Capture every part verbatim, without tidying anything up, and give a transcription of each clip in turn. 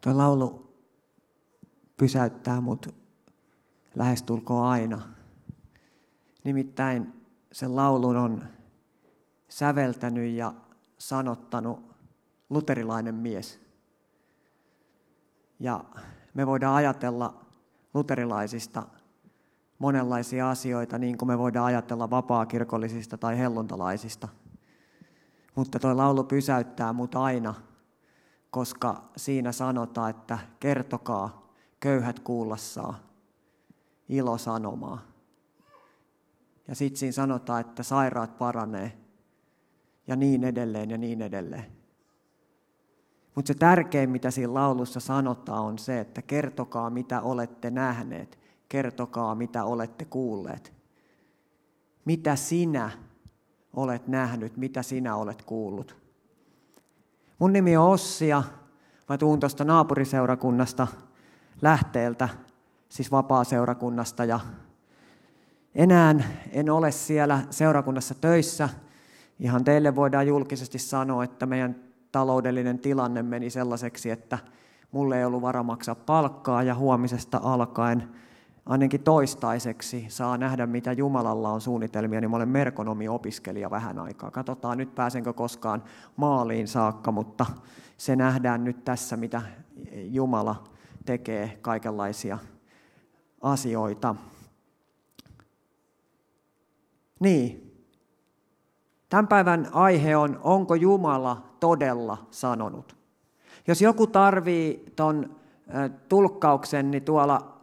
Tuo laulu pysäyttää mut lähestulkoon aina. Nimittäin sen laulun on säveltänyt ja sanottanut luterilainen mies. Ja me voidaan ajatella luterilaisista monenlaisia asioita, niin kuin me voidaan ajatella vapaakirkollisista tai helluntalaisista. Mutta tuo laulu pysäyttää mut aina, koska siinä sanotaan, että kertokaa, köyhät kuulla saa, ilo sanomaa. Ja sitten siinä sanotaan, että sairaat paranee ja niin edelleen ja niin edelleen. Mutta se tärkein, mitä siinä laulussa sanotaan, on se, että kertokaa, mitä olette nähneet. Kertokaa, mitä olette kuulleet. Mitä sinä olet nähnyt, mitä sinä olet kuullut. Mun nimi on Ossi ja mä tuun tuosta naapuriseurakunnasta lähteeltä, siis vapaaseurakunnasta. Ja enää en ole siellä seurakunnassa töissä. Ihan teille voidaan julkisesti sanoa, että meidän taloudellinen tilanne meni sellaiseksi, että mulle ei ollut vara maksaa palkkaa ja huomisesta alkaen ainakin toistaiseksi saa nähdä, mitä Jumalalla on suunnitelmia, niin mä olen merkonomiopiskelija vähän aikaa. Katsotaan, nyt pääsenkö koskaan maaliin saakka, mutta se nähdään nyt tässä, mitä Jumala tekee, kaikenlaisia asioita. Niin. Tämän päivän aihe on, onko Jumala todella sanonut. Jos joku tarvii ton tulkkauksen, niin tuolla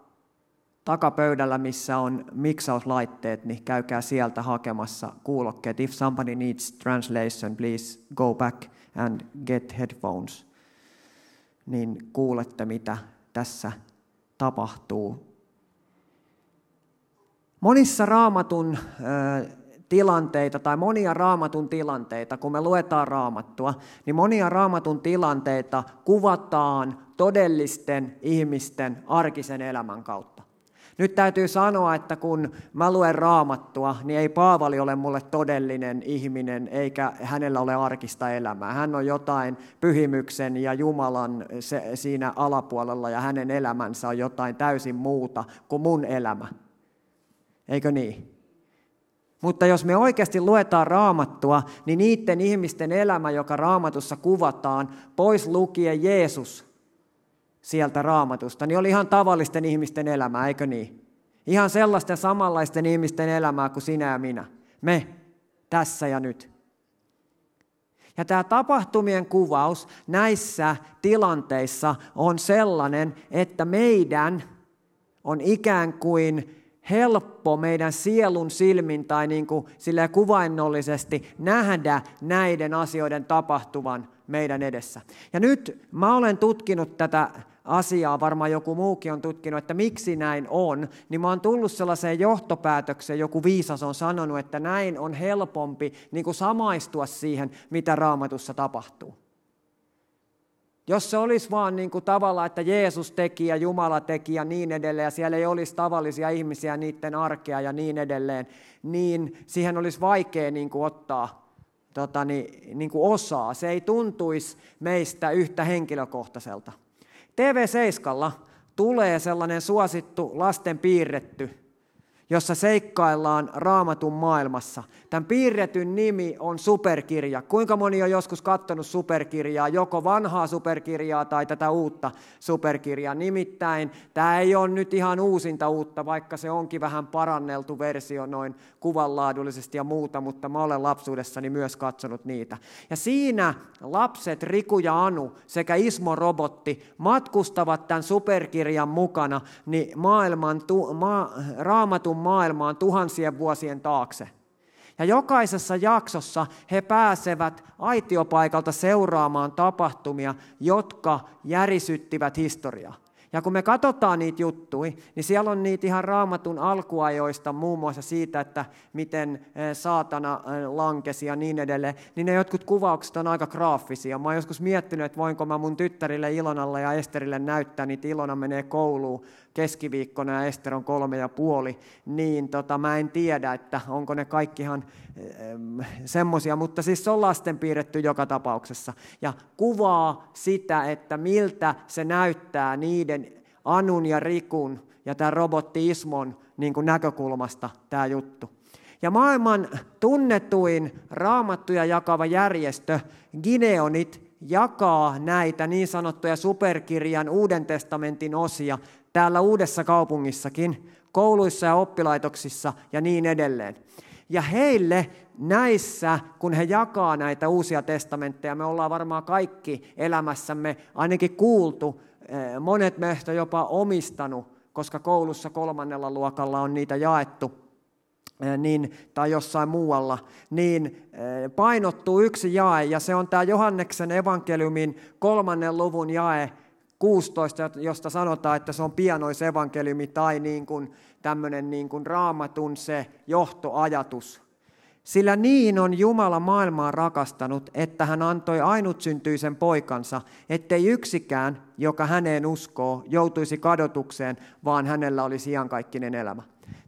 takapöydällä, missä on miksauslaitteet, niin käykää sieltä hakemassa kuulokkeet. If somebody needs translation, please go back and get headphones. Niin kuulette, mitä tässä tapahtuu. Monissa raamatun tilanteita tai monia raamatun tilanteita, kun me luetaan raamattua, niin monia raamatun tilanteita kuvataan todellisten ihmisten arkisen elämän kautta. Nyt täytyy sanoa, että kun mä luen raamattua, niin ei Paavali ole mulle todellinen ihminen, eikä hänellä ole arkista elämää. Hän on jotain pyhimyksen ja Jumalan se, siinä alapuolella, ja hänen elämänsä on jotain täysin muuta kuin mun elämä. Eikö niin? Mutta jos me oikeasti luetaan raamattua, niin niiden ihmisten elämä, joka raamatussa kuvataan, pois lukien Jeesus sieltä raamatusta, niin oli ihan tavallisten ihmisten elämää, eikö niin? Ihan sellaisten samanlaisten ihmisten elämää kuin sinä ja minä. Me, tässä ja nyt. Ja tämä tapahtumien kuvaus näissä tilanteissa on sellainen, että meidän on ikään kuin helppo meidän sielun silmin tai niin kuin silleen kuvainnollisesti nähdä näiden asioiden tapahtuvan meidän edessä. Ja nyt mä olen tutkinut tätä asiaa, varmaan joku muukin on tutkinut, että miksi näin on, niin mä oon tullut sellaiseen johtopäätökseen, joku viisas on sanonut, että näin on helpompi niin kuin samaistua siihen, mitä Raamatussa tapahtuu. Jos se olisi vaan niin kuin tavalla, että Jeesus teki ja Jumala teki ja niin edelleen, ja siellä ei olisi tavallisia ihmisiä, niiden arkea ja niin edelleen, niin siihen olisi vaikea niin kuin ottaa tota, niin, niin kuin osaa. Se ei tuntuisi meistä yhtä henkilökohtaiselta. T V seitsemän tulee sellainen suosittu lasten piirretty, jossa seikkaillaan raamatun maailmassa. Tämän piirretyn nimi on Superkirja. Kuinka moni on joskus katsonut Superkirjaa, joko vanhaa Superkirjaa tai tätä uutta Superkirjaa? Nimittäin tämä ei ole nyt ihan uusinta uutta, vaikka se onkin vähän paranneltu versio noin kuvanlaadullisesti ja muuta, mutta mä olen lapsuudessani myös katsonut niitä. Ja siinä lapset Riku ja Anu sekä Ismo Robotti matkustavat tämän Superkirjan mukana niin maailman tu- ma- raamatun maailmaan tuhansien vuosien taakse. Ja jokaisessa jaksossa he pääsevät aitiopaikalta seuraamaan tapahtumia, jotka järisyttivät historiaa. Ja kun me katsotaan niitä juttuja, niin siellä on niitä ihan raamatun alkuajoista, muun muassa siitä, että miten saatana lankesi ja niin edelleen, niin ne jotkut kuvaukset on aika graafisia. Mä oon joskus miettinyt, että voinko mä mun tyttärille Ilonalle ja Esterille näyttää niitä. Ilona menee kouluun keskiviikkona ja Ester on kolme ja puoli, niin tota, mä en tiedä, että onko ne kaikkihan äh, semmoisia, mutta siis se on lasten piirretty joka tapauksessa. Ja kuvaa sitä, että miltä se näyttää niiden Anun ja Rikun ja tämän robotti Ismon niin kuin näkökulmasta tämä juttu. Ja maailman tunnetuin raamattuja jakava järjestö Gideonit jakaa näitä niin sanottuja superkirjan Uuden testamentin osia täällä Uudessa kaupungissakin, kouluissa ja oppilaitoksissa ja niin edelleen. Ja heille näissä, kun he jakaa näitä uusia testamentteja, me ollaan varmaan kaikki elämässämme ainakin kuultu, monet meistä jopa omistanut, koska koulussa kolmannella luokalla on niitä jaettu. Niin, tai jossain muualla, niin painottuu yksi jae, ja se on tämä Johanneksen evankeliumin kolmannen luvun jae kuusitoista, josta sanotaan, että se on pienoisevankeliumi tai niin kuin tämmöinen niin kuin raamatun se johtoajatus. Sillä niin on Jumala maailmaa rakastanut, että hän antoi ainutsyntyisen poikansa, ettei yksikään, joka häneen uskoo, joutuisi kadotukseen, vaan hänellä olisi iankaikkinen elämä.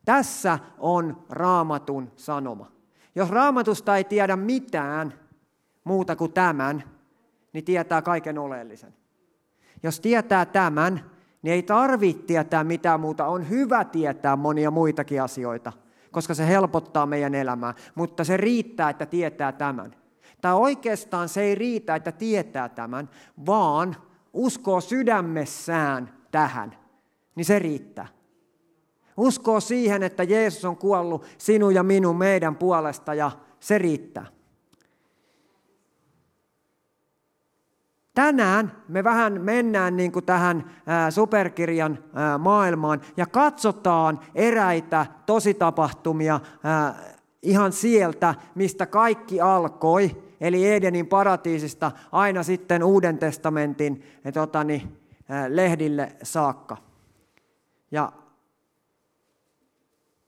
Tässä on Raamatun sanoma. Jos Raamatusta ei tiedä mitään muuta kuin tämän, niin tietää kaiken oleellisen. Jos tietää tämän, niin ei tarvitse tietää mitään muuta. On hyvä tietää monia muitakin asioita, koska se helpottaa meidän elämää. Mutta se riittää, että tietää tämän. Tai oikeastaan se ei riitä, että tietää tämän, vaan uskoo sydämessään tähän. Niin se riittää. Uskoo siihen, että Jeesus on kuollut sinun ja minun meidän puolesta, ja se riittää. Tänään me vähän mennään niin kuin tähän superkirjan maailmaan ja katsotaan eräitä tositapahtumia ihan sieltä, mistä kaikki alkoi, eli Edenin paratiisista aina sitten Uuden testamentin totani, lehdille saakka. Ja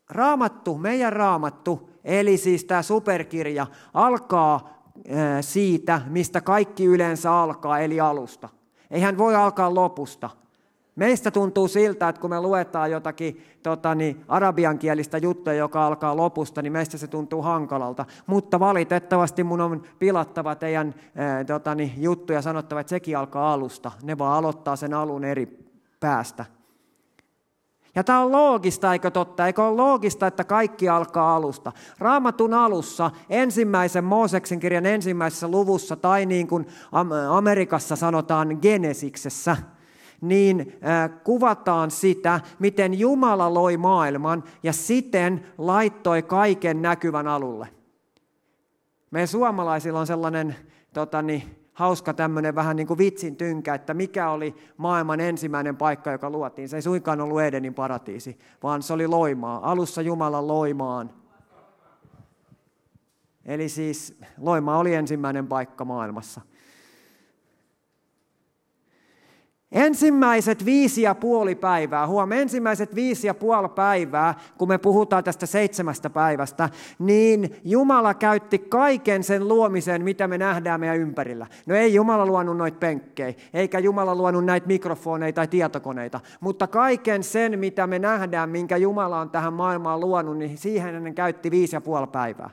Raamattu, meidän Raamattu, eli siis tämä superkirja, alkaa siitä, mistä kaikki yleensä alkaa, eli alusta. Eihän voi alkaa lopusta. Meistä tuntuu siltä, että kun me luetaan jotakin totani, arabiankielistä juttua, joka alkaa lopusta, niin meistä se tuntuu hankalalta. Mutta valitettavasti mun on pilattava teidän totani, juttuja sanottava, että sekin alkaa alusta. Ne vaan aloittaa sen alun eri päästä. Ja tämä on loogista, eikö totta? Eikö ole loogista, että kaikki alkaa alusta? Raamatun alussa, ensimmäisen Mooseksen kirjan ensimmäisessä luvussa, tai niin kuin Amerikassa sanotaan Genesiksessä, niin kuvataan sitä, miten Jumala loi maailman ja siten laittoi kaiken näkyvän alulle. Meidän suomalaisilla on sellainen totani, hauska tämmöinen vähän niin kuin vitsin tynkä, että mikä oli maailman ensimmäinen paikka, joka luotiin. Se ei suinkaan ollut Edenin paratiisi, vaan se oli Loimaa. Alussa Jumala Loimaan. Eli siis Loimaa oli ensimmäinen paikka maailmassa. Ensimmäiset viisi ja puoli päivää, huom, ensimmäiset viisi ja puoli päivää, kun me puhutaan tästä seitsemästä päivästä, niin Jumala käytti kaiken sen luomisen, mitä me nähdään meidän ympärillä. No ei Jumala luonut noita penkkejä, eikä Jumala luonut näitä mikrofoneita tai tietokoneita, mutta kaiken sen, mitä me nähdään, minkä Jumala on tähän maailmaan luonut, niin siihen hän käytti viisi ja puoli päivää.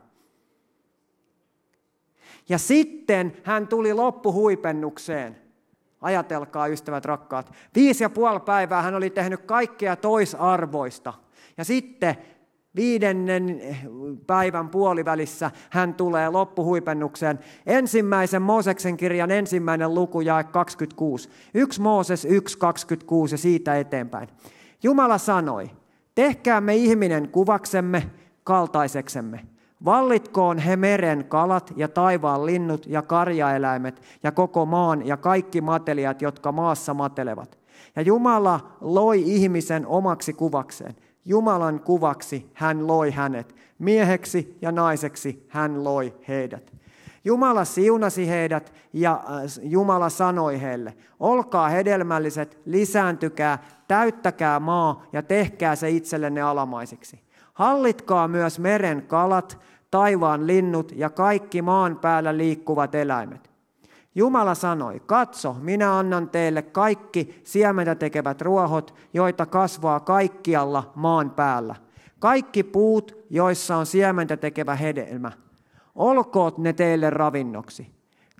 Ja sitten hän tuli loppuhuipennukseen. Ajatelkaa, ystävät rakkaat. Viisi ja puoli päivää hän oli tehnyt kaikkea toisarvoista. Ja sitten viidennen päivän puolivälissä hän tulee loppuhuipennukseen. Ensimmäisen Mooseksen kirjan ensimmäinen luku, jae kaksikymmentäkuusi. yksi Mooses yksi kaksikymmentäkuusi ja siitä eteenpäin. Jumala sanoi, tehkäämme ihminen kuvaksemme, kaltaiseksemme. Vallitkoon he meren kalat ja taivaan linnut ja karjaeläimet ja koko maan ja kaikki matelijat, jotka maassa matelevat. Ja Jumala loi ihmisen omaksi kuvakseen. Jumalan kuvaksi hän loi hänet. Mieheksi ja naiseksi hän loi heidät. Jumala siunasi heidät ja Jumala sanoi heille, olkaa hedelmälliset, lisääntykää, täyttäkää maa ja tehkää se itsellenne alamaisiksi. Hallitkaa myös meren kalat, taivaan linnut ja kaikki maan päällä liikkuvat eläimet. Jumala sanoi, katso, minä annan teille kaikki siementä tekevät ruohot, joita kasvaa kaikkialla maan päällä. Kaikki puut, joissa on siementä tekevä hedelmä. Olkoot ne teille ravinnoksi.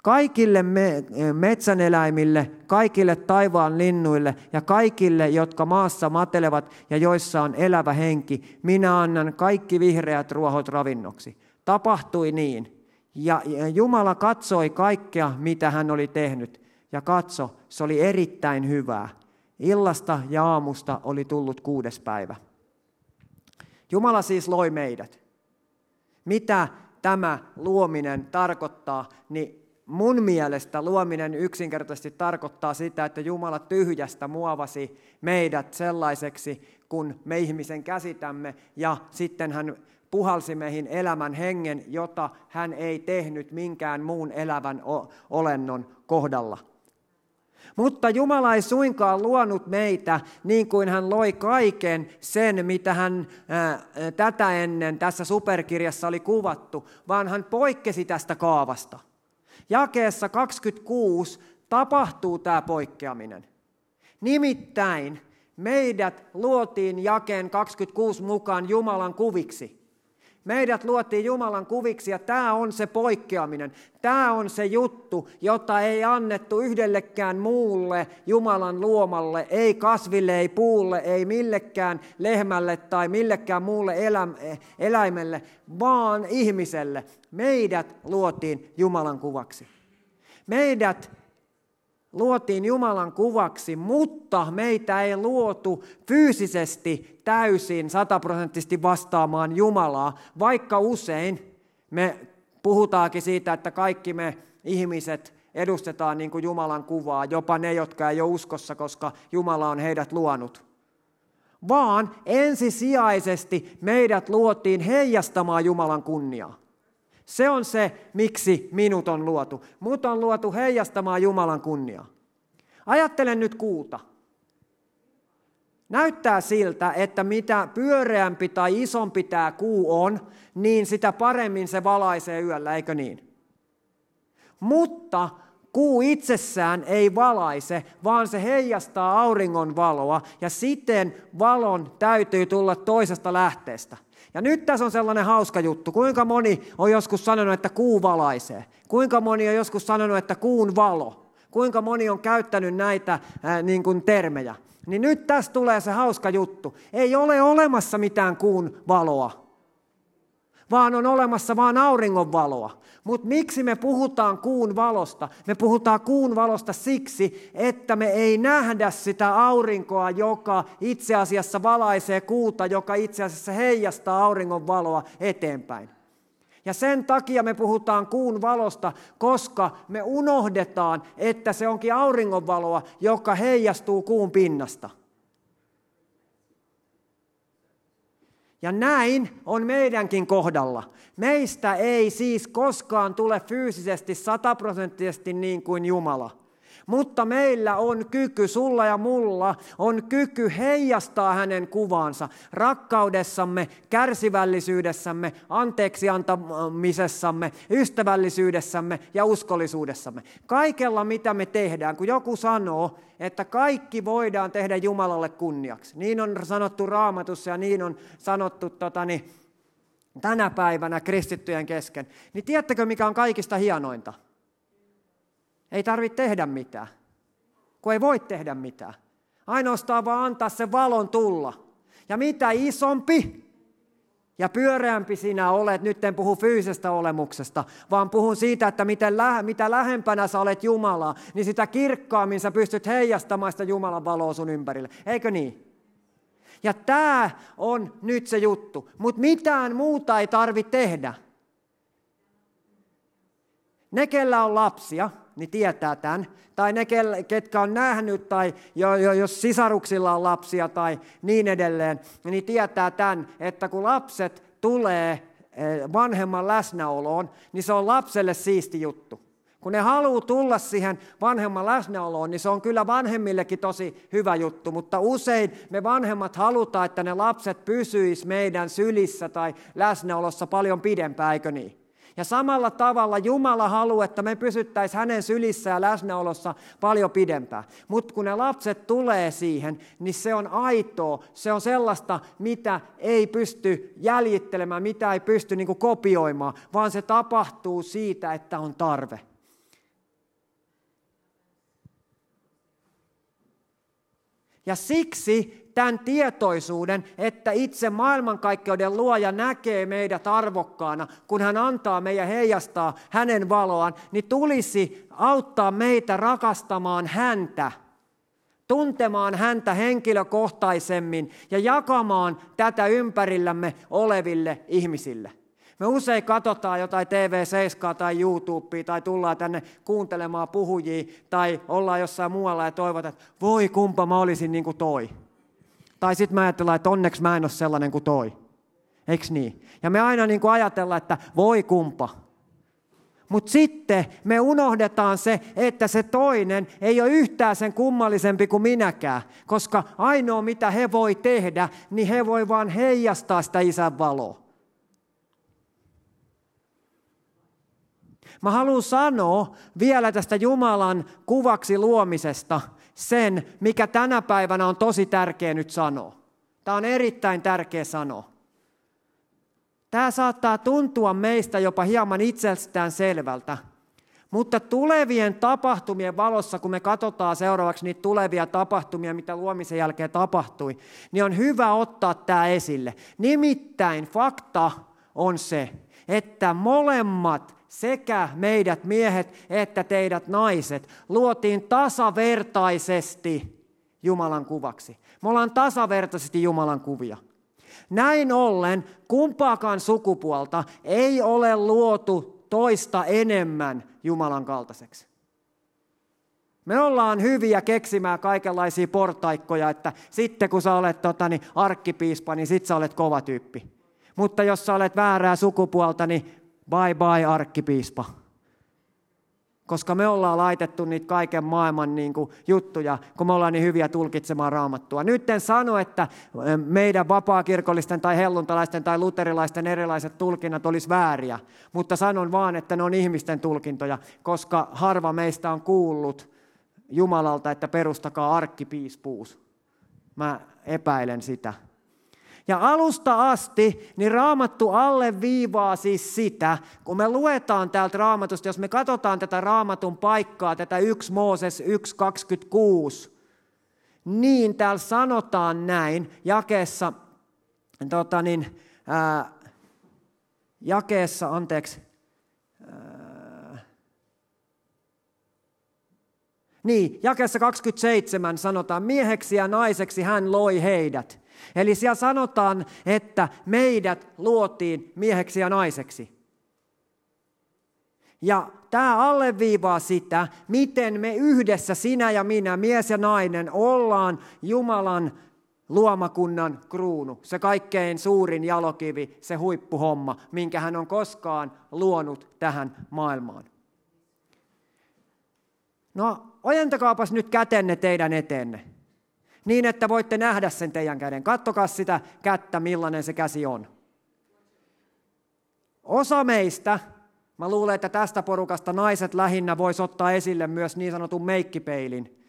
Kaikille me, metsäneläimille, kaikille taivaan linnuille ja kaikille, jotka maassa matelevat ja joissa on elävä henki, minä annan kaikki vihreät ruohot ravinnoksi. Tapahtui niin. Ja Jumala katsoi kaikkea, mitä hän oli tehnyt. Ja katso, se oli erittäin hyvää. Illasta ja aamusta oli tullut kuudes päivä. Jumala siis loi meidät. Mitä tämä luominen tarkoittaa, niin mun mielestä luominen yksinkertaisesti tarkoittaa sitä, että Jumala tyhjästä muovasi meidät sellaiseksi, kun me ihmisen käsitämme, ja sitten hän puhalsi meihin elämän hengen, jota hän ei tehnyt minkään muun elävän olennon kohdalla. Mutta Jumala ei suinkaan luonut meitä niin kuin hän loi kaiken sen, mitä hän ää, tätä ennen tässä superkirjassa oli kuvattu, vaan hän poikkesi tästä kaavasta. Jakeessa kaksikymmentäkuusi tapahtuu tämä poikkeaminen. Nimittäin meidät luotiin jakeen kaksikymmentäkuusi mukaan Jumalan kuviksi. Meidät luotiin Jumalan kuviksi ja tämä on se poikkeaminen. Tämä on se juttu, jota ei annettu yhdellekään muulle Jumalan luomalle, ei kasville, ei puulle, ei millekään lehmälle tai millekään muulle eläimelle, vaan ihmiselle. Meidät luotiin Jumalan kuvaksi. Meidät luotiin Jumalan kuvaksi, mutta meitä ei luotu fyysisesti täysin sataprosenttisesti vastaamaan Jumalaa, vaikka usein me puhutaankin siitä, että kaikki me ihmiset edustetaan niin kuin Jumalan kuvaa, jopa ne, jotka ei ole uskossa, koska Jumala on heidät luonut. Vaan ensisijaisesti meidät luotiin heijastamaan Jumalan kunniaa. Se on se, miksi minut on luotu. Mut on luotu heijastamaan Jumalan kunniaa. Ajattelen nyt kuuta. Näyttää siltä, että mitä pyöreämpi tai isompi tämä kuu on, niin sitä paremmin se valaisee yöllä, eikö niin? Mutta kuu itsessään ei valaise, vaan se heijastaa auringon valoa ja siten valon täytyy tulla toisesta lähteestä. Ja nyt tässä on sellainen hauska juttu. Kuinka moni on joskus sanonut, että kuu valaisee? Kuinka moni on joskus sanonut, että kuun valo? Kuinka moni on käyttänyt näitä ää, niin kuin termejä? Niin nyt tässä tulee se hauska juttu. Ei ole olemassa mitään kuun valoa, vaan on olemassa vaan auringon valoa. Mutta miksi me puhutaan kuun valosta? Me puhutaan kuun valosta siksi, että me ei nähdä sitä aurinkoa, joka itse asiassa valaisee kuuta, joka itse asiassa heijastaa auringon valoa eteenpäin. Ja sen takia me puhutaan kuun valosta, koska me unohdetaan, että se onkin auringon valoa, joka heijastuu kuun pinnasta. Ja näin on meidänkin kohdalla. Meistä ei siis koskaan tule fyysisesti sataprosenttisesti niin kuin Jumala. Mutta meillä on kyky, sulla ja mulla on kyky heijastaa hänen kuvaansa rakkaudessamme, kärsivällisyydessämme, anteeksi antamisessamme, ystävällisyydessämme ja uskollisuudessamme. Kaikella mitä me tehdään, kun joku sanoo, että kaikki voidaan tehdä Jumalalle kunniaksi. Niin on sanottu Raamatussa ja niin on sanottu totani, tänä päivänä kristittyjen kesken. Niin tiedättekö mikä on kaikista hienointa? Ei tarvitse tehdä mitään, kun ei voi tehdä mitään. Ainoastaan vaan antaa sen valon tulla. Ja mitä isompi ja pyöreämpi sinä olet, nyt en puhu fyysisestä olemuksesta, vaan puhun siitä, että miten lähe, mitä lähempänä sä olet Jumalaa, niin sitä kirkkaammin sä pystyt heijastamaan sitä Jumalan valoa sun ympärille. Eikö niin? Ja tämä on nyt se juttu, mutta mitään muuta ei tarvitse tehdä. Ne, kellä on lapsia, niin tietää tämän. Tai ne, ketkä on nähnyt, tai jos sisaruksilla on lapsia tai niin edelleen, niin tietää tämän, että kun lapset tulee vanhemman läsnäoloon, niin se on lapselle siisti juttu. Kun ne haluaa tulla siihen vanhemman läsnäoloon, niin se on kyllä vanhemmillekin tosi hyvä juttu, mutta usein me vanhemmat halutaan, että ne lapset pysyis meidän sylissä tai läsnäolossa paljon pidempään, eikö niin? Ja samalla tavalla Jumala haluaa, että me pysyttäisiin hänen sylissä ja läsnäolossa paljon pidempään. Mutta kun ne lapset tulee siihen, niin se on aitoa. Se on sellaista, mitä ei pysty jäljittelemään, mitä ei pysty niin kuin kopioimaan, vaan se tapahtuu siitä, että on tarve. Ja siksi tämän tietoisuuden, että itse maailmankaikkeuden luoja näkee meidät arvokkaana, kun hän antaa meidän heijastaa hänen valoaan, niin tulisi auttaa meitä rakastamaan häntä, tuntemaan häntä henkilökohtaisemmin ja jakamaan tätä ympärillämme oleville ihmisille. Me usein katsotaan jotain T V seitsemän tai YouTubea tai tullaan tänne kuuntelemaan puhujia tai ollaan jossain muualla ja toivotaan, että voi kumpa mä olisin niin kuin toi. Tai sitten mä ajatellaan, että onneksi mä en ole sellainen kuin toi. Eiks niin? Ja me aina niin kuin ajatellaan, että voi kumpa. Mutta sitten me unohdetaan se, että se toinen ei ole yhtään sen kummallisempi kuin minäkään. Koska ainoa mitä he voi tehdä, niin he voi vaan heijastaa sitä isän valoa. Mä haluan sanoa vielä tästä Jumalan kuvaksi luomisesta sen, mikä tänä päivänä on tosi tärkeä nyt sanoa. Tämä on erittäin tärkeä sanoa. Tämä saattaa tuntua meistä jopa hieman itsestään selvältä, mutta tulevien tapahtumien valossa, kun me katsotaan seuraavaksi niitä tulevia tapahtumia, mitä luomisen jälkeen tapahtui, niin on hyvä ottaa tämä esille. Nimittäin fakta on se, että molemmat sekä meidät miehet että teidät naiset luotiin tasavertaisesti Jumalan kuvaksi. Me ollaan tasavertaisesti Jumalan kuvia. Näin ollen kumpaakaan sukupuolta ei ole luotu toista enemmän Jumalan kaltaiseksi. Me ollaan hyviä keksimään kaikenlaisia portaikkoja, että sitten kun sä olet tota, niin arkkipiispa, niin sit sä olet kova tyyppi. Mutta jos sä olet väärää sukupuolta, niin bye bye arkkipiispa, koska me ollaan laitettu niitä kaiken maailman niin kuin, juttuja, kun me ollaan niin hyviä tulkitsemaan Raamattua. Nyt en sano, että meidän vapaakirkollisten tai helluntalaisten tai luterilaisten erilaiset tulkinnat olisi vääriä, mutta sanon vaan, että ne on ihmisten tulkintoja, koska harva meistä on kuullut Jumalalta, että perustakaa arkkipiispuus. Mä epäilen sitä. Ja alusta asti, niin Raamattu alleviivaa siis sitä, kun me luetaan täältä Raamatusta, jos me katsotaan tätä Raamatun paikkaa, tätä ensimmäinen Mooses yksi kaksikymmentäkuusi, niin täällä sanotaan näin, jakeessa, tota niin, ää, jakeessa, anteeksi, ää, niin, jakeessa kaksikymmentäseitsemän sanotaan, mieheksi ja naiseksi hän loi heidät. Eli siellä sanotaan, että meidät luotiin mieheksi ja naiseksi. Ja tämä alleviivaa sitä, miten me yhdessä, sinä ja minä, mies ja nainen, ollaan Jumalan luomakunnan kruunu. Se kaikkein suurin jalokivi, se huippuhomma, minkä hän on koskaan luonut tähän maailmaan. No, ojentakaapas nyt kätenne teidän eteenne. Niin, että voitte nähdä sen teidän käden. Katsokaa sitä kättä, millainen se käsi on. Osa meistä, mä luulen, että tästä porukasta naiset lähinnä voisi ottaa esille myös niin sanotun meikkipeilin.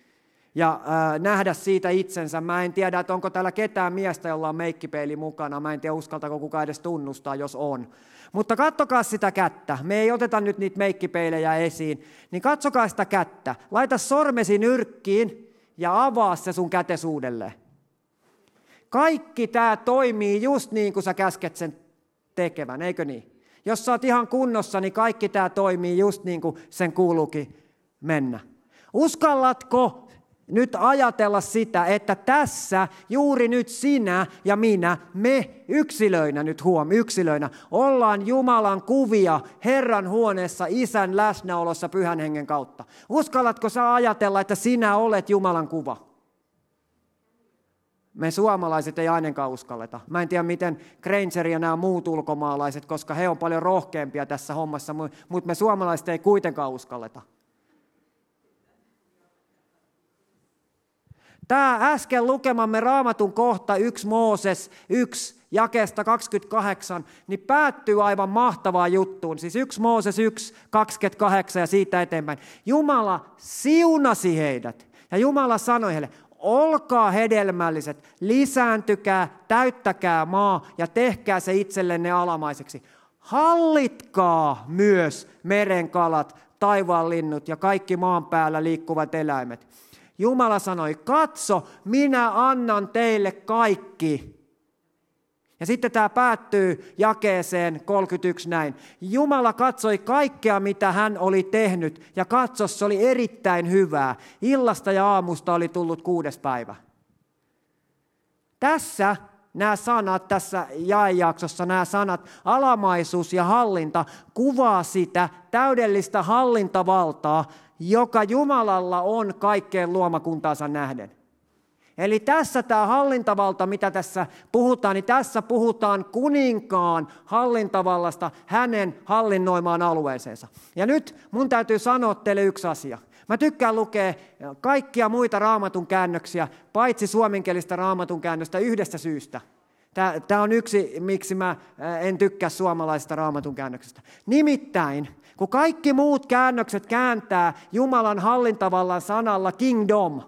Ja äh, nähdä siitä itsensä. Mä en tiedä, että onko täällä ketään miestä, jolla on meikkipeili mukana. Mä en tiedä, uskaltako kukaan edes tunnustaa, jos on. Mutta katsokaa sitä kättä. Me ei oteta nyt niitä meikkipeilejä esiin. Niin katsokaa sitä kättä. Laita sormesi nyrkkiin. Ja avaa se sun kätes uudelleen. Kaikki tämä toimii just niin kuin sä käsket sen tekevän, eikö niin? Jos sä oot ihan kunnossa, niin kaikki tämä toimii just niin kuin sen kuuluukin mennä. Uskallatko nyt ajatella sitä, että tässä juuri nyt sinä ja minä, me yksilöinä nyt huom, yksilöinä, ollaan Jumalan kuvia Herran huoneessa Isän läsnäolossa Pyhän Hengen kautta. Uskallatko sä ajatella, että sinä olet Jumalan kuva? Me suomalaiset ei ainakaan uskalleta. Mä en tiedä, miten Granger ja nämä muut ulkomaalaiset, koska he on paljon rohkeampia tässä hommassa, mutta me suomalaiset ei kuitenkaan uskalleta. Tämä äsken lukemamme Raamatun kohta, ensimmäinen Mooses yksi, jakeesta kaksikymmentäkahdeksan, niin päättyy aivan mahtavaan juttuun. Siis yksi Mooses yksi, kaksikymmentäkahdeksan ja siitä eteenpäin. Jumala siunasi heidät ja Jumala sanoi heille, olkaa hedelmälliset, lisääntykää, täyttäkää maa ja tehkää se itsellenne alamaiseksi. Hallitkaa myös merenkalat, taivaan linnut ja kaikki maan päällä liikkuvat eläimet. Jumala sanoi, katso, minä annan teille kaikki. Ja sitten tämä päättyy jakeeseen kolmekymmentäyksi näin. Jumala katsoi kaikkea, mitä hän oli tehnyt, ja katso, se oli erittäin hyvää. Illasta ja aamusta oli tullut kuudes päivä. Tässä nämä sanat, tässä jaejaksossa nämä sanat, alamaisuus ja hallinta, kuvaa sitä täydellistä hallintavaltaa, joka Jumalalla on kaikkeen luomakuntaansa nähden. Eli tässä tämä hallintavalta, mitä tässä puhutaan, niin tässä puhutaan kuninkaan hallintavallasta hänen hallinnoimaan alueeseensa. Ja nyt mun täytyy sanoa teille yksi asia. Mä tykkään lukea kaikkia muita raamatun käännöksiä, paitsi suomenkielistä raamatun käännöstä yhdestä syystä. Tämä on yksi, miksi mä en tykkää suomalaisesta raamatun käännöksestä. Nimittäin, kun kaikki muut käännökset kääntää Jumalan hallintavallan sanalla kingdom,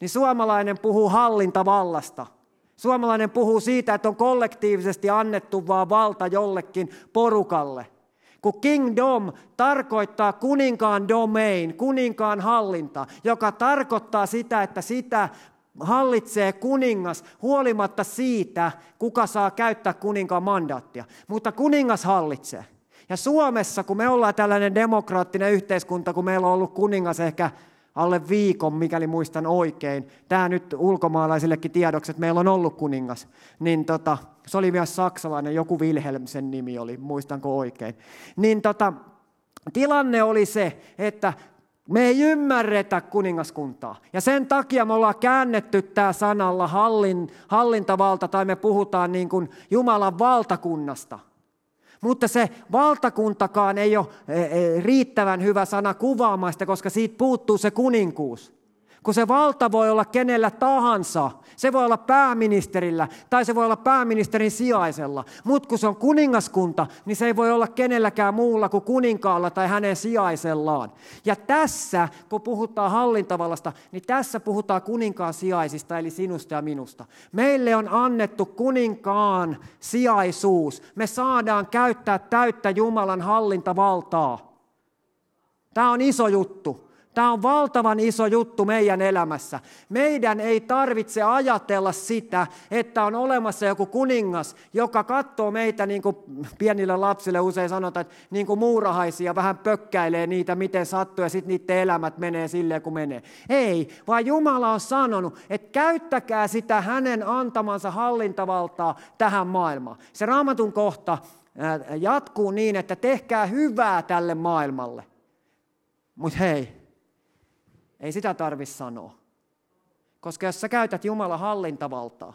niin suomalainen puhuu hallintavallasta. Suomalainen puhuu siitä, että on kollektiivisesti annettu vaan valta jollekin porukalle. Kun kingdom tarkoittaa kuninkaan domain, kuninkaan hallinta, joka tarkoittaa sitä, että sitä hallitsee kuningas huolimatta siitä, kuka saa käyttää kuninkaan mandaattia. Mutta kuningas hallitsee. Ja Suomessa, kun me ollaan tällainen demokraattinen yhteiskunta, kun meillä on ollut kuningas ehkä alle viikon, mikäli muistan oikein. Tämä nyt ulkomaalaisillekin tiedokset, että meillä on ollut kuningas. Niin tota, se oli myös saksalainen, joku Wilhelm sen nimi oli, muistanko oikein. Niin tota, tilanne oli se, että me ei ymmärretä kuningaskuntaa. Ja sen takia me ollaan käännetty tämä sanalla hallin, hallintavalta, tai me puhutaan niin kuin Jumalan valtakunnasta. Mutta se valtakuntakaan ei ole riittävän hyvä sana kuvaamaan sitä, koska siitä puuttuu se kuninkuus. Kun se valta voi olla kenellä tahansa, se voi olla pääministerillä tai se voi olla pääministerin sijaisella. Mutta kun se on kuningaskunta, niin se ei voi olla kenelläkään muulla kuin kuninkaalla tai hänen sijaisellaan. Ja tässä, kun puhutaan hallintavallasta, niin tässä puhutaan kuninkaan sijaisista, eli sinusta ja minusta. Meille on annettu kuninkaan sijaisuus. Me saadaan käyttää täyttä Jumalan hallintavaltaa. Tämä on iso juttu. Tämä on valtavan iso juttu meidän elämässä. Meidän ei tarvitse ajatella sitä, että on olemassa joku kuningas, joka katsoo meitä, niin kuin pienille lapsille usein sanotaan, että niin kuin muurahaisia, vähän pökkäilee niitä, miten sattuu, ja sitten niiden elämät menee silleen, kun menee. Ei, vaan Jumala on sanonut, että käyttäkää sitä hänen antamansa hallintavaltaa tähän maailmaan. Se Raamatun kohta jatkuu niin, että tehkää hyvää tälle maailmalle. Mutta hei. Ei sitä tarvitse sanoa, koska jos sä käytät Jumalan hallintavaltaa,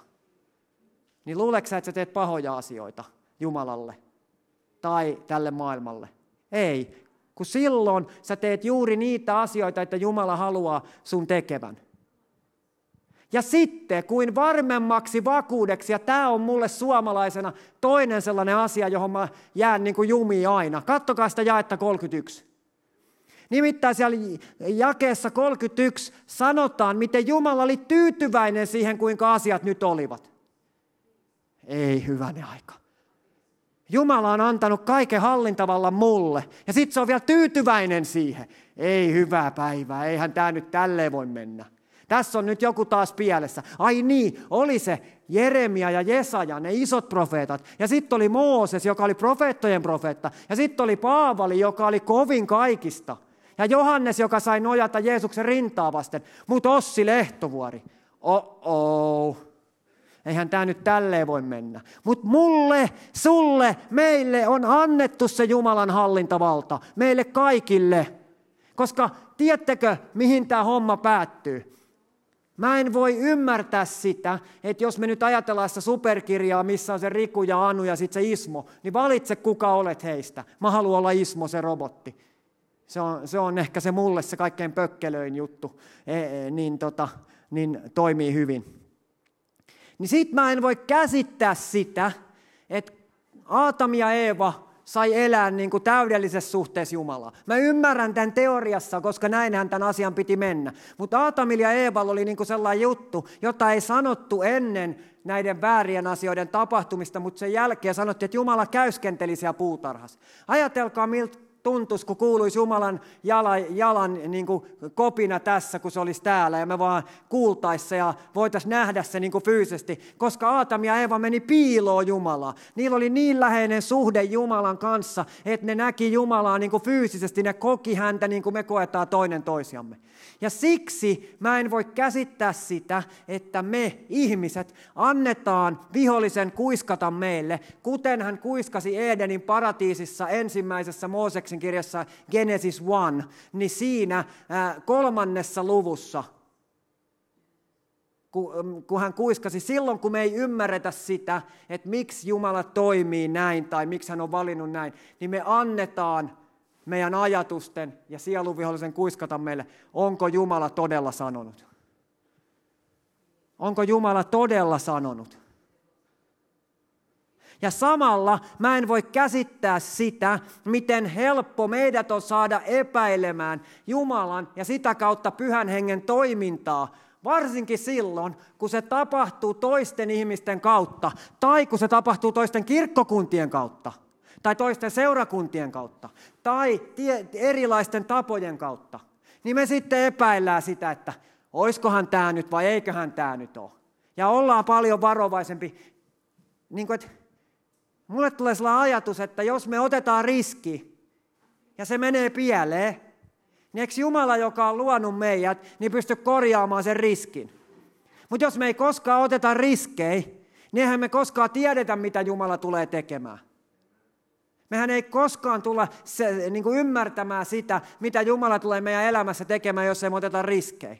niin luuleeko sä, että sä teet pahoja asioita Jumalalle tai tälle maailmalle? Ei, kun silloin sä teet juuri niitä asioita, että Jumala haluaa sun tekevän. Ja sitten, kuin varmemmaksi vakuudeksi, ja tämä on mulle suomalaisena toinen sellainen asia, johon mä jään niin kuin jumiin aina. Katsokaa sitä jaetta kolmekymmentäyksi. Nimittäin siellä jakeessa kolmekymmentäyksi sanotaan, miten Jumala oli tyytyväinen siihen, kuinka asiat nyt olivat. Ei hyvänen aika. Jumala on antanut kaiken hallintavalla mulle. Ja sitten se on vielä tyytyväinen siihen. Ei hyvää päivää, eihän tämä nyt tälleen voi mennä. Tässä on nyt joku taas pielessä. Ai niin, oli se Jeremia ja Jesaja, ne isot profeetat. Ja sitten oli Mooses, joka oli profeettojen profeetta. Ja sitten oli Paavali, joka oli kovin kaikista. Ja Johannes, joka sai nojata Jeesuksen rintaa vasten, mutta Ossi Lehtovuori. Oh-oh, eihän tämä nyt tälleen voi mennä. Mutta mulle, sulle, meille on annettu se Jumalan hallintavalta. Meille kaikille. Koska tiedättekö, mihin tämä homma päättyy? Mä en voi ymmärtää sitä, että jos me nyt ajatellaan sitä superkirjaa, missä on se Riku ja Anu ja sitten se Ismo, niin valitse kuka olet heistä. Mä haluan olla Ismo, se robotti. Se on, se on ehkä se mulle se kaikkein pökkelöin juttu, e, e, niin, tota, niin toimii hyvin. Niin sit mä en voi käsittää sitä, että Aatam ja Eeva sai elää niin kuin täydellisessä suhteessa Jumalaa. Mä ymmärrän tämän teoriassa, koska näinhän tämän asian piti mennä. Mutta Aatamilla ja Eevalla oli niin kuin sellainen juttu, jota ei sanottu ennen näiden väärien asioiden tapahtumista, mutta sen jälkeen sanottiin, että Jumala käyskenteli siellä puutarhassa. Ajatelkaa, miltä tuntuisi, kun kuuluisi Jumalan jalan, jalan niin kuin kopina tässä, kun se olisi täällä, ja me vaan kuultaisiin se ja voitaisiin nähdä se niin kuin fyysisesti, koska Aatam ja Eeva meni piiloon Jumalaa. Niillä oli niin läheinen suhde Jumalan kanssa, että ne näki Jumalaa niin kuin fyysisesti, ne koki häntä niin kuin me koetaan toinen toisiamme. Ja siksi mä en voi käsittää sitä, että me ihmiset annetaan vihollisen kuiskata meille, kuten hän kuiskasi Edenin paratiisissa ensimmäisessä Mooseksen kirjassa Genesis yksi, niin siinä kolmannessa luvussa, kun hän kuiskasi, silloin kun me ei ymmärretä sitä, että miksi Jumala toimii näin tai miksi hän on valinnut näin, niin me annetaan meidän ajatusten ja sieluvihollisen kuiskata meille, onko Jumala todella sanonut. Onko Jumala todella sanonut? Ja samalla mä en voi käsittää sitä, miten helppo meidät on saada epäilemään Jumalan ja sitä kautta Pyhän Hengen toimintaa, varsinkin silloin, kun se tapahtuu toisten ihmisten kautta, tai kun se tapahtuu toisten kirkkokuntien kautta, tai toisten seurakuntien kautta, tai tie- erilaisten tapojen kautta. Niin me sitten epäillään sitä, että oiskohan tämä nyt vai eiköhän tämä nyt ole. Ja ollaan paljon varovaisempi, niin kuin, että mulle tulee sellainen ajatus, että jos me otetaan riski ja se menee pieleen, niin eikö Jumala, joka on luonut meidät, niin pysty korjaamaan sen riskin? Mutta jos me ei koskaan oteta riskejä, niin eihän me koskaan tiedetä, mitä Jumala tulee tekemään. Mehän ei koskaan tulla se, niin kuin ymmärtämään sitä, mitä Jumala tulee meidän elämässä tekemään, jos ei me oteta riskejä.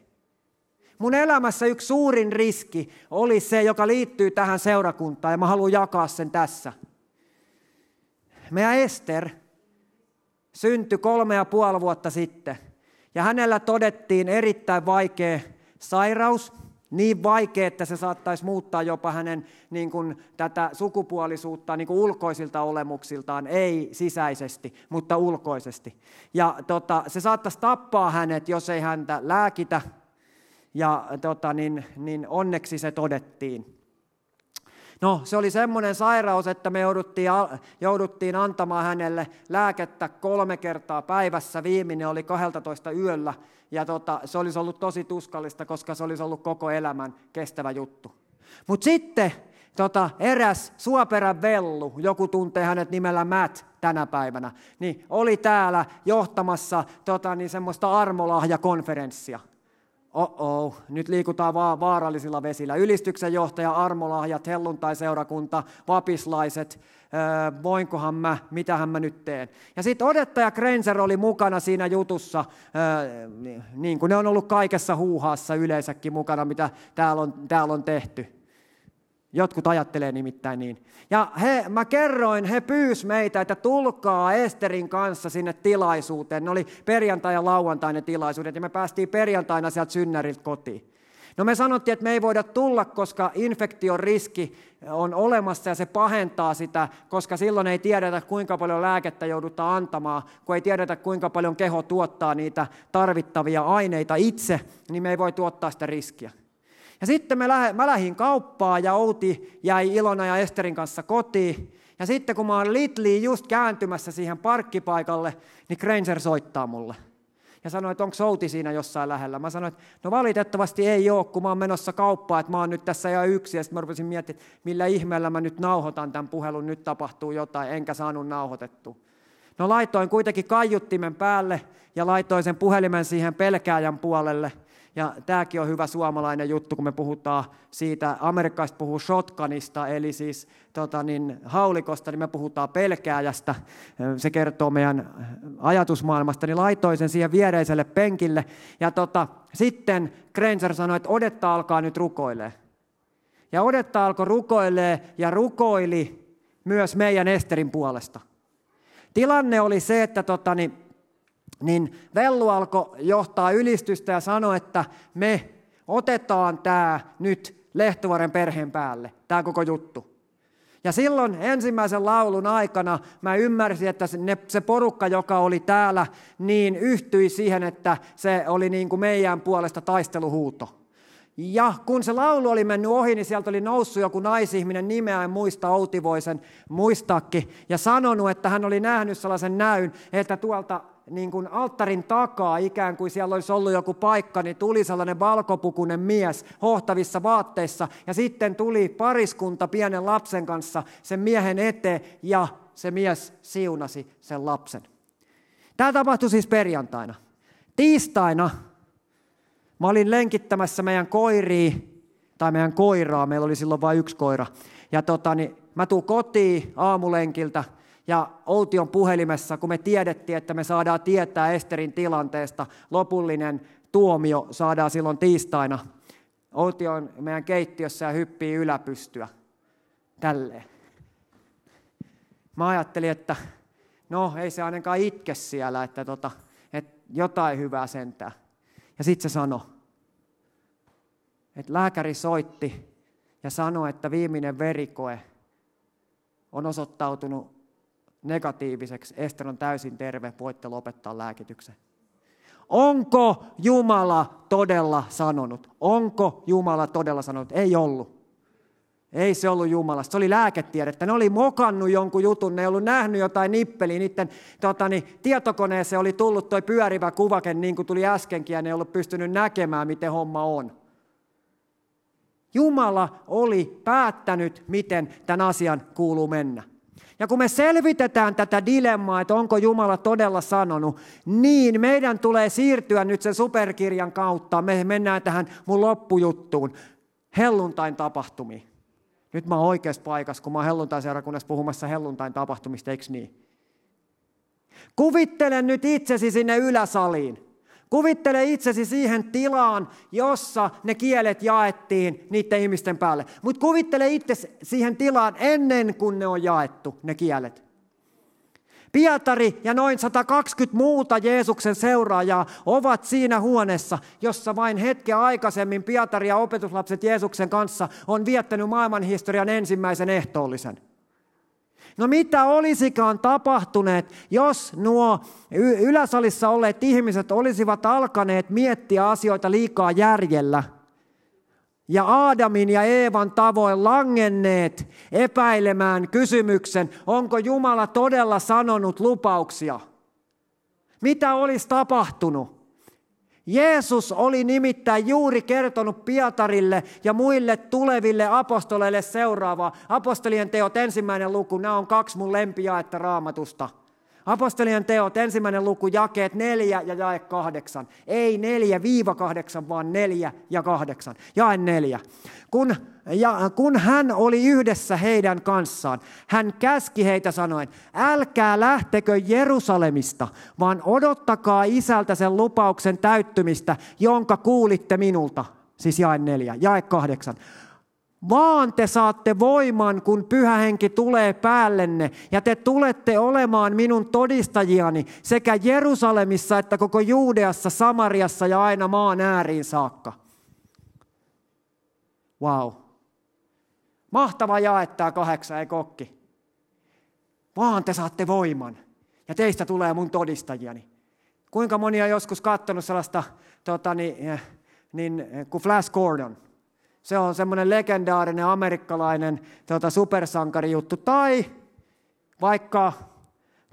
Mun elämässä yksi suurin riski oli se, joka liittyy tähän seurakuntaan, ja mä haluan jakaa sen tässä. Meidän Ester syntyi kolme ja puoli vuotta sitten, ja hänellä todettiin erittäin vaikea sairaus, niin vaikea, että se saattaisi muuttaa jopa hänen niin kuin, tätä sukupuolisuutta niin kuin ulkoisilta olemuksiltaan, ei sisäisesti, mutta ulkoisesti. Ja tota, se saattaisi tappaa hänet, jos ei häntä lääkitä, ja tota, niin, niin onneksi se todettiin. No, se oli semmoinen sairaus, että me jouduttiin, jouduttiin antamaan hänelle lääkettä kolme kertaa päivässä. Viimeinen oli kaksitoista yöllä, ja tota, se olisi ollut tosi tuskallista, koska se olisi ollut koko elämän kestävä juttu. Mutta sitten tota, eräs suoperän vellu, joku tuntee hänet nimellä Matt tänä päivänä, niin oli täällä johtamassa tota, niin semmoista armolahjakonferenssia. Oh-oh, nyt liikutaan vaan vaarallisilla vesillä. Ylistyksen johtaja, armolahjat, helluntaiseurakunta, vapislaiset, öö, voinkohan mä, mitähän mä nyt teen. Ja sitten Odetta ja Kreinser oli mukana siinä jutussa, öö, niin kuin ne on ollut kaikessa huuhaassa yleensäkin mukana, mitä täällä on, täällä on tehty. Jotkut ajattelee nimittäin niin. Ja he, mä kerroin, he pyysivät meitä, että tulkaa Esterin kanssa sinne tilaisuuteen. Ne oli perjantai- ja lauantainen tilaisuudet, ja me päästiin perjantaina sieltä synnäriltä kotiin. No me sanottiin, että me ei voida tulla, koska infektion riski on olemassa ja se pahentaa sitä, koska silloin ei tiedetä, kuinka paljon lääkettä joudutaan antamaan, kun ei tiedetä, kuinka paljon keho tuottaa niitä tarvittavia aineita itse, niin me ei voi tuottaa sitä riskiä. Ja sitten me lähe, mä lähdin kauppaan ja Outi jäi Ilona ja Esterin kanssa kotiin. Ja sitten kun mä oon Lidliin just kääntymässä siihen parkkipaikalle, niin Granger soittaa mulle. Ja sanoi, että onko Outi siinä jossain lähellä. Mä sanoin, että no valitettavasti ei ole, kun mä oon menossa kauppaan, että mä oon nyt tässä ihan yksin. Ja sitten mä rupesin miettimään, että millä ihmeellä mä nyt nauhoitan tämän puhelun, nyt tapahtuu jotain, enkä saanut nauhoitettua. No laitoin kuitenkin kaiuttimen päälle ja laitoin sen puhelimen siihen pelkääjän puolelle. Ja tämäkin on hyvä suomalainen juttu, kun me puhutaan siitä, amerikkalaiset puhuu shotgunista, eli siis tota niin, haulikosta, niin me puhutaan pelkääjästä. Se kertoo meidän ajatusmaailmasta, niin laitoin sen siihen viereiselle penkille. Ja tota, sitten Granger sanoi, että Odetta alkaa nyt rukoilee. Ja Odetta alkoi rukoilee ja rukoili myös meidän Esterin puolesta. Tilanne oli se, että tota niin, niin vellu alkoi johtaa ylistystä ja sanoi, että me otetaan tämä nyt Lehtuvuoren perheen päälle, tämä koko juttu. Ja silloin ensimmäisen laulun aikana mä ymmärsin, että se porukka, joka oli täällä, niin yhtyi siihen, että se oli niin kuin meidän puolesta taisteluhuuto. Ja kun se laulu oli mennyt ohi, niin sieltä oli noussut joku naisihminen, nimeä en muista, Outi voi sen muistaakin, ja sanonut, että hän oli nähnyt sellaisen näyn, että tuolta niin kuin alttarin takaa, ikään kuin siellä olisi ollut joku paikka, niin tuli sellainen valkopukuinen mies hohtavissa vaatteissa, ja sitten tuli pariskunta pienen lapsen kanssa sen miehen eteen, ja se mies siunasi sen lapsen. Tämä tapahtui siis perjantaina. Tiistaina mä olin lenkittämässä meidän koiria, tai meidän koiraa, meillä oli silloin vain yksi koira, ja tota, niin mä tuun kotiin aamulenkiltä, ja Oution puhelimessa, kun me tiedettiin, että me saadaan tietää Esterin tilanteesta, lopullinen tuomio saadaan silloin tiistaina. Outi on meidän keittiössä ja hyppii yläpystyä. Tälleen. Mä ajattelin, että no ei se ainakaan itke siellä, että, tota, että jotain hyvää sentään. Ja sitten se sanoi, että lääkäri soitti ja sanoi, että viimeinen verikoe on osoittautunut negatiiviseksi. Ester on täysin terve, voitte lopettaa lääkityksen. Onko Jumala todella sanonut? Onko Jumala todella sanonut? Ei ollut. Ei se ollut Jumala. Se oli lääketiedettä. Ne oli mokannut jonkun jutun. Ne ei ollut nähnyt jotain nippeliä. Niiden totani, tietokoneeseen oli tullut toi pyörivä kuvake, niin kuin tuli äskenkin, ja ne ei ollut pystynyt näkemään, miten homma on. Jumala oli päättänyt, miten tämän asian kuuluu mennä. Ja kun me selvitetään tätä dilemmaa, että onko Jumala todella sanonut, niin meidän tulee siirtyä nyt sen superkirjan kautta. Me mennään tähän mun loppujuttuun, helluntain tapahtumiin. Nyt mä oon oikeassa paikassa, kun mä oon helluntai-seurakunnassa puhumassa helluntain tapahtumista, eikö niin? Kuvittele nyt itsesi sinne yläsaliin. Kuvittele itsesi siihen tilaan, jossa ne kielet jaettiin niiden ihmisten päälle. Mutta kuvittele itsesi siihen tilaan ennen kuin ne on jaettu, ne kielet. Pietari ja noin sata kaksikymmentä muuta Jeesuksen seuraajaa ovat siinä huoneessa, jossa vain hetken aikaisemmin Pietari ja opetuslapset Jeesuksen kanssa on viettänyt maailmanhistorian ensimmäisen ehtoollisen. No mitä olisikaan tapahtuneet, jos nuo yläsalissa olleet ihmiset olisivat alkaneet miettiä asioita liikaa järjellä ja Aadamin ja Eevan tavoin langenneet epäilemään kysymyksen, onko Jumala todella sanonut lupauksia? Mitä olisi tapahtunut? Jeesus oli nimittäin juuri kertonut Pietarille ja muille tuleville apostoleille seuraavaa. Apostolien teot ensimmäinen luku, nämä on kaksi mun lempijaetta Raamatusta. Apostolien teot ensimmäinen luku, jakeet neljä ja jae kahdeksan. Ei neljä viiva kahdeksan, vaan neljä ja kahdeksan. Jae neljä. Kun, ja, kun hän oli yhdessä heidän kanssaan, hän käski heitä sanoen, älkää lähtekö Jerusalemista, vaan odottakaa isältä sen lupauksen täyttymistä, jonka kuulitte minulta. Siis jae neljä, jae kahdeksan. Vaan te saatte voiman, kun Pyhä Henki tulee päällenne, ja te tulette olemaan minun todistajiani sekä Jerusalemissa että koko Juudeassa, Samariassa ja aina maan ääriin saakka. Vau. Wow. Mahtava jae tämä kahdeksan, ei kokki. Vaan te saatte voiman, ja teistä tulee mun todistajiani. Kuinka moni on joskus katsonut sellaista, tota, niin, niin, kuin Flash Gordon? Se on semmoinen legendaarinen amerikkalainen tota, supersankarijuttu. Tai vaikka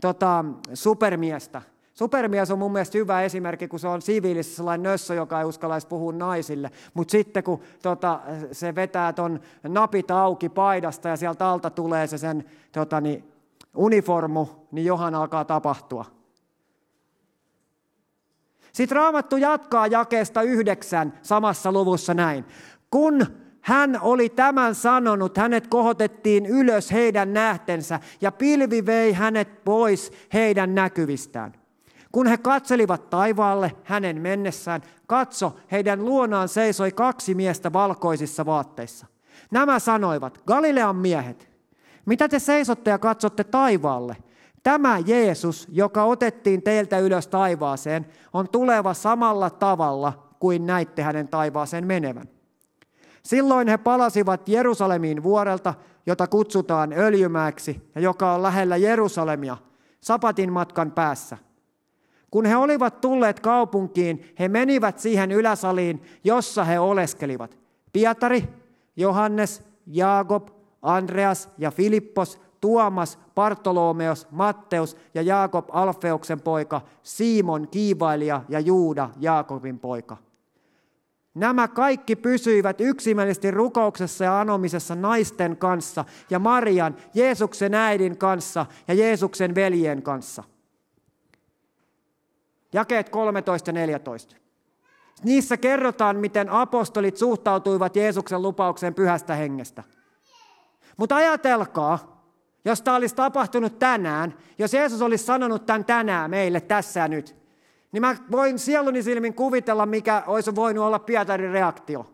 tota, supermiestä. Supermies on mun mielestä hyvä esimerkki, kun se on siviilissä sellainen nössö, joka ei uskalla edes puhua naisille. Mutta sitten kun tota, se vetää ton napit auki paidasta ja sieltä alta tulee se sen tota, niin, uniformu, niin johan alkaa tapahtua. Sitten Raamattu jatkaa jakeesta yhdeksän samassa luvussa näin. Kun hän oli tämän sanonut, hänet kohotettiin ylös heidän nähtensä ja pilvi vei hänet pois heidän näkyvistään. Kun he katselivat taivaalle hänen mennessään, katso, heidän luonaan seisoi kaksi miestä valkoisissa vaatteissa. Nämä sanoivat, Galilean miehet, mitä te seisotte ja katsotte taivaalle? Tämä Jeesus, joka otettiin teiltä ylös taivaaseen, on tuleva samalla tavalla kuin näitte hänen taivaaseen menevän. Silloin he palasivat Jerusalemiin vuorelta, jota kutsutaan Öljymäeksi ja joka on lähellä Jerusalemia, Sapatin matkan päässä. Kun he olivat tulleet kaupunkiin, he menivät siihen yläsaliin, jossa he oleskelivat. Pietari, Johannes, Jaakob, Andreas ja Filippos, Tuomas, Bartolomeos, Matteus ja Jaakob Alfeuksen poika, Simon kiivailija ja Juuda Jaakobin poika. Nämä kaikki pysyivät yksimielisesti rukouksessa ja anomisessa naisten kanssa ja Marian, Jeesuksen äidin kanssa ja Jeesuksen veljen kanssa. Jakeet kolmetoista ja neljätoista. Niissä kerrotaan, miten apostolit suhtautuivat Jeesuksen lupaukseen pyhästä hengestä. Mutta ajatelkaa, jos tämä olisi tapahtunut tänään, jos Jeesus olisi sanonut tämän tänään meille tässä ja nyt, niin mä voin sieluni silmin kuvitella, mikä olisi voinut olla Pietarin reaktio.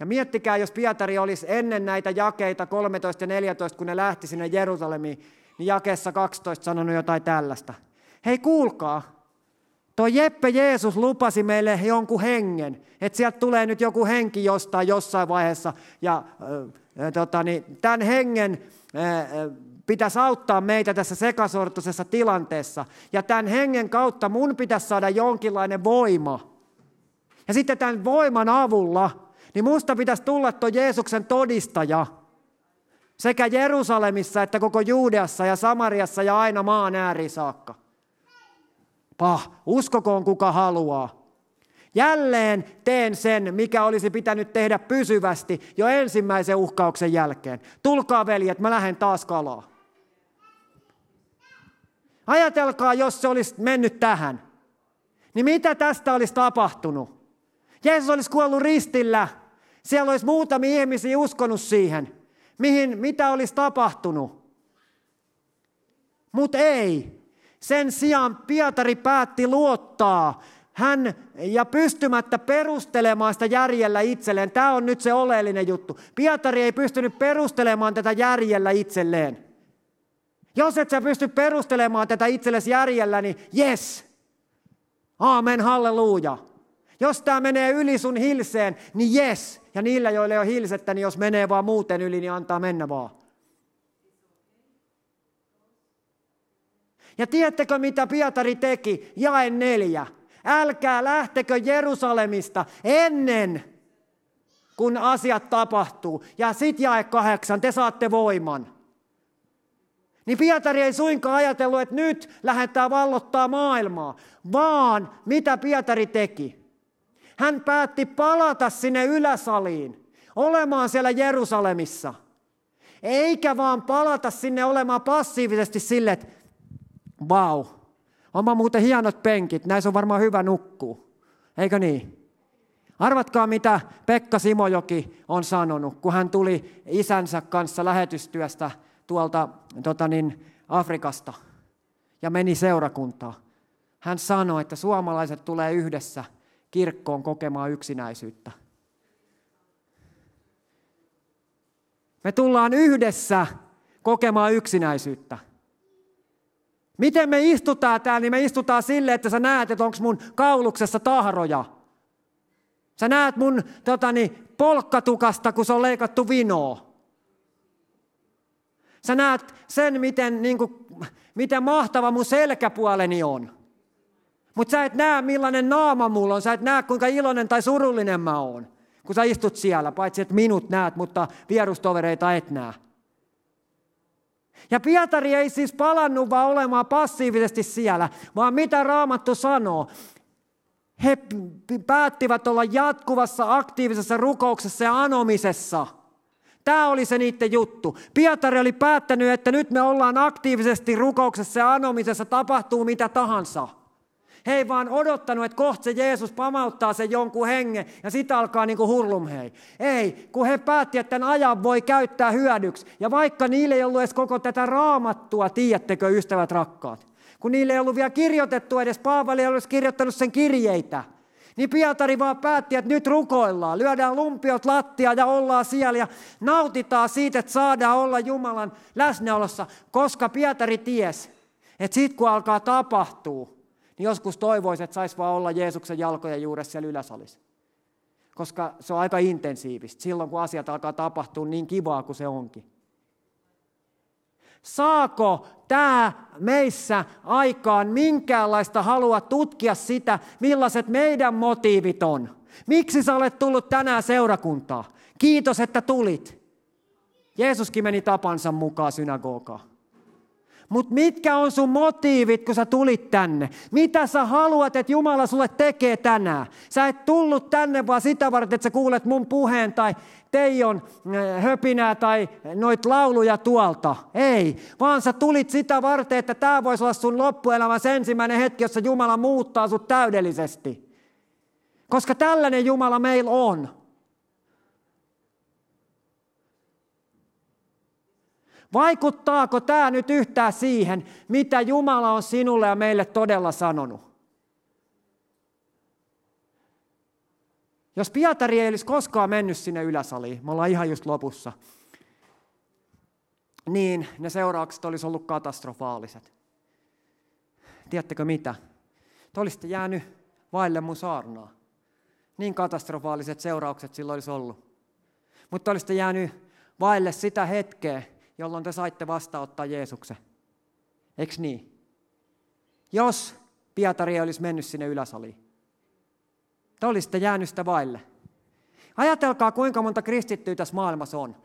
Ja miettikää, jos Pietari olisi ennen näitä jakeita kolmetoista ja neljätoista, kun ne lähti sinne Jerusalemiin, niin jakeessa kaksitoista sanonut jotain tällaista. Hei kuulkaa, tuo Jeppe Jeesus lupasi meille jonkun hengen, että sieltä tulee nyt joku henki jostain jossain vaiheessa. Ja äh, tota, niin, tämän hengen äh, pitäisi auttaa meitä tässä sekasortoisessa tilanteessa. Ja tämän hengen kautta mun pitäisi saada jonkinlainen voima. Ja sitten tämän voiman avulla, niin musta pitäisi tulla tuo Jeesuksen todistaja. Sekä Jerusalemissa että koko Juudeassa ja Samariassa ja aina maan ääriin saakka. Pah, uskokoon kuka haluaa. Jälleen teen sen, mikä olisi pitänyt tehdä pysyvästi jo ensimmäisen uhkauksen jälkeen. Tulkaa veljet, mä lähden taas kalaa. Ajatelkaa, jos se olisi mennyt tähän. Niin mitä tästä olisi tapahtunut? Jeesus olisi kuollut ristillä. Siellä olisi muutamia ihmisiä uskonut siihen. Mihin, mitä olisi tapahtunut? Mutta ei. Sen sijaan Pietari päätti luottaa hän ja pystymättä perustelemaan sitä järjellä itselleen. Tämä on nyt se oleellinen juttu. Pietari ei pystynyt perustelemaan tätä järjellä itselleen. Jos et sä pysty perustelemaan tätä itsellesi järjellä, niin jes, aamen, halleluja. Jos tämä menee yli sun hilseen, niin jes. Ja niillä, joilla ei ole hilsettä, niin jos menee vaan muuten yli, niin antaa mennä vaan. Ja tiedättekö, mitä Pietari teki? Jae neljä. Älkää lähtekö Jerusalemista ennen, kun asiat tapahtuu. Ja sit jae kahdeksan, te saatte voiman. Niin Pietari ei suinkaan ajatellut, että nyt lähdetään vallottaa maailmaa. Vaan mitä Pietari teki? Hän päätti palata sinne yläsaliin, olemaan siellä Jerusalemissa. Eikä vaan palata sinne olemaan passiivisesti sille, että vau, onpa muuten hienot penkit, näissä on varmaan hyvä nukkua. Eikö niin? Arvatkaa, mitä Pekka Simojoki on sanonut, kun hän tuli isänsä kanssa lähetystyöstä tuolta tota niin, Afrikasta ja meni seurakuntaan. Hän sanoi, että suomalaiset tulee yhdessä kirkkoon kokemaan yksinäisyyttä. Me tullaan yhdessä kokemaan yksinäisyyttä. Miten me istutaan täällä, niin me istutaan silleen, että sä näet, että onko mun kauluksessa tahroja. Sä näet mun totani, polkkatukasta, kun se on leikattu vinoa. Sä näet sen, miten, niin kuin, miten mahtava mun selkäpuoleni on. Mutta sä et näe, millainen naama mulla on. Sä et näe, kuinka iloinen tai surullinen mä oon, kun sä istut siellä. Paitsi, että minut näet, mutta vierustovereita et näe. Ja Pietari ei siis palannut vaan olemaan passiivisesti siellä, vaan mitä Raamattu sanoo? He päättivät olla jatkuvassa aktiivisessa rukouksessa ja anomisessa. Tämä oli se niiden juttu. Pietari oli päättänyt, että nyt me ollaan aktiivisesti rukouksessa ja anomisessa, tapahtuu mitä tahansa. He ei vaan odottanut, että kohta se Jeesus pamauttaa sen jonkun hengen ja sitä alkaa niin kuin hurlum hei. Ei, kun he päätti, että tämän ajan voi käyttää hyödyksi. Ja vaikka niille ei ollut edes koko tätä Raamattua, tiedättekö ystävät rakkaat, kun niille ei ollut vielä kirjoitettu edes, Paavali ei olisi kirjoittanut sen kirjeitä, niin Pietari vaan päätti, että nyt rukoillaan, lyödään lumpiot lattia ja ollaan siellä ja nautitaan siitä, että saadaan olla Jumalan läsnäolossa, koska Pietari ties, että sitten kun alkaa tapahtua, niin joskus toivoisi, että saisi vaan olla Jeesuksen jalkojen juuressa siellä yläsalissa. koska se on aika intensiivistä silloin, kun asiat alkaa tapahtua niin kivaa kuin se onkin. Saako tämä meissä aikaan minkäänlaista halua tutkia sitä, millaiset meidän motiivit on? Miksi sä olet tullut tänään seurakuntaan? Kiitos, että tulit. Jeesuskin meni tapansa mukaan synagogaan. Mutta mitkä on sun motiivit, kun sä tulit tänne? Mitä sä haluat, että Jumala sulle tekee tänään? Sä et tullut tänne vaan sitä varten, että sä kuulet mun puheen tai Teijon höpinää tai noit lauluja tuolta. Ei, vaan sä tulit sitä varten, että tää voisi olla sun loppuelämässä ensimmäinen hetki, jossa Jumala muuttaa sut täydellisesti. Koska tällainen Jumala meillä on. Vaikuttaako tämä nyt yhtään siihen, mitä Jumala on sinulle ja meille todella sanonut? Jos Pietari ei olisi koskaan mennyt sinne yläsaliin, me ollaan ihan just lopussa, niin ne seuraukset olisi ollut katastrofaaliset. Tiedättekö mitä? Te olisitte jäänyt vaille mun saarnaa. Niin katastrofaaliset seuraukset silloin olisi ollut. Mutta olisitte jäänyt vaille sitä hetkeä, jolloin te saitte vastaanottaa Jeesuksen. Eikö niin? Jos Pietari ei olisi mennyt sinne yläsaliin, te olisitte jäänyt sitä vaille. Ajatelkaa, kuinka monta kristittyä tässä maailmassa on.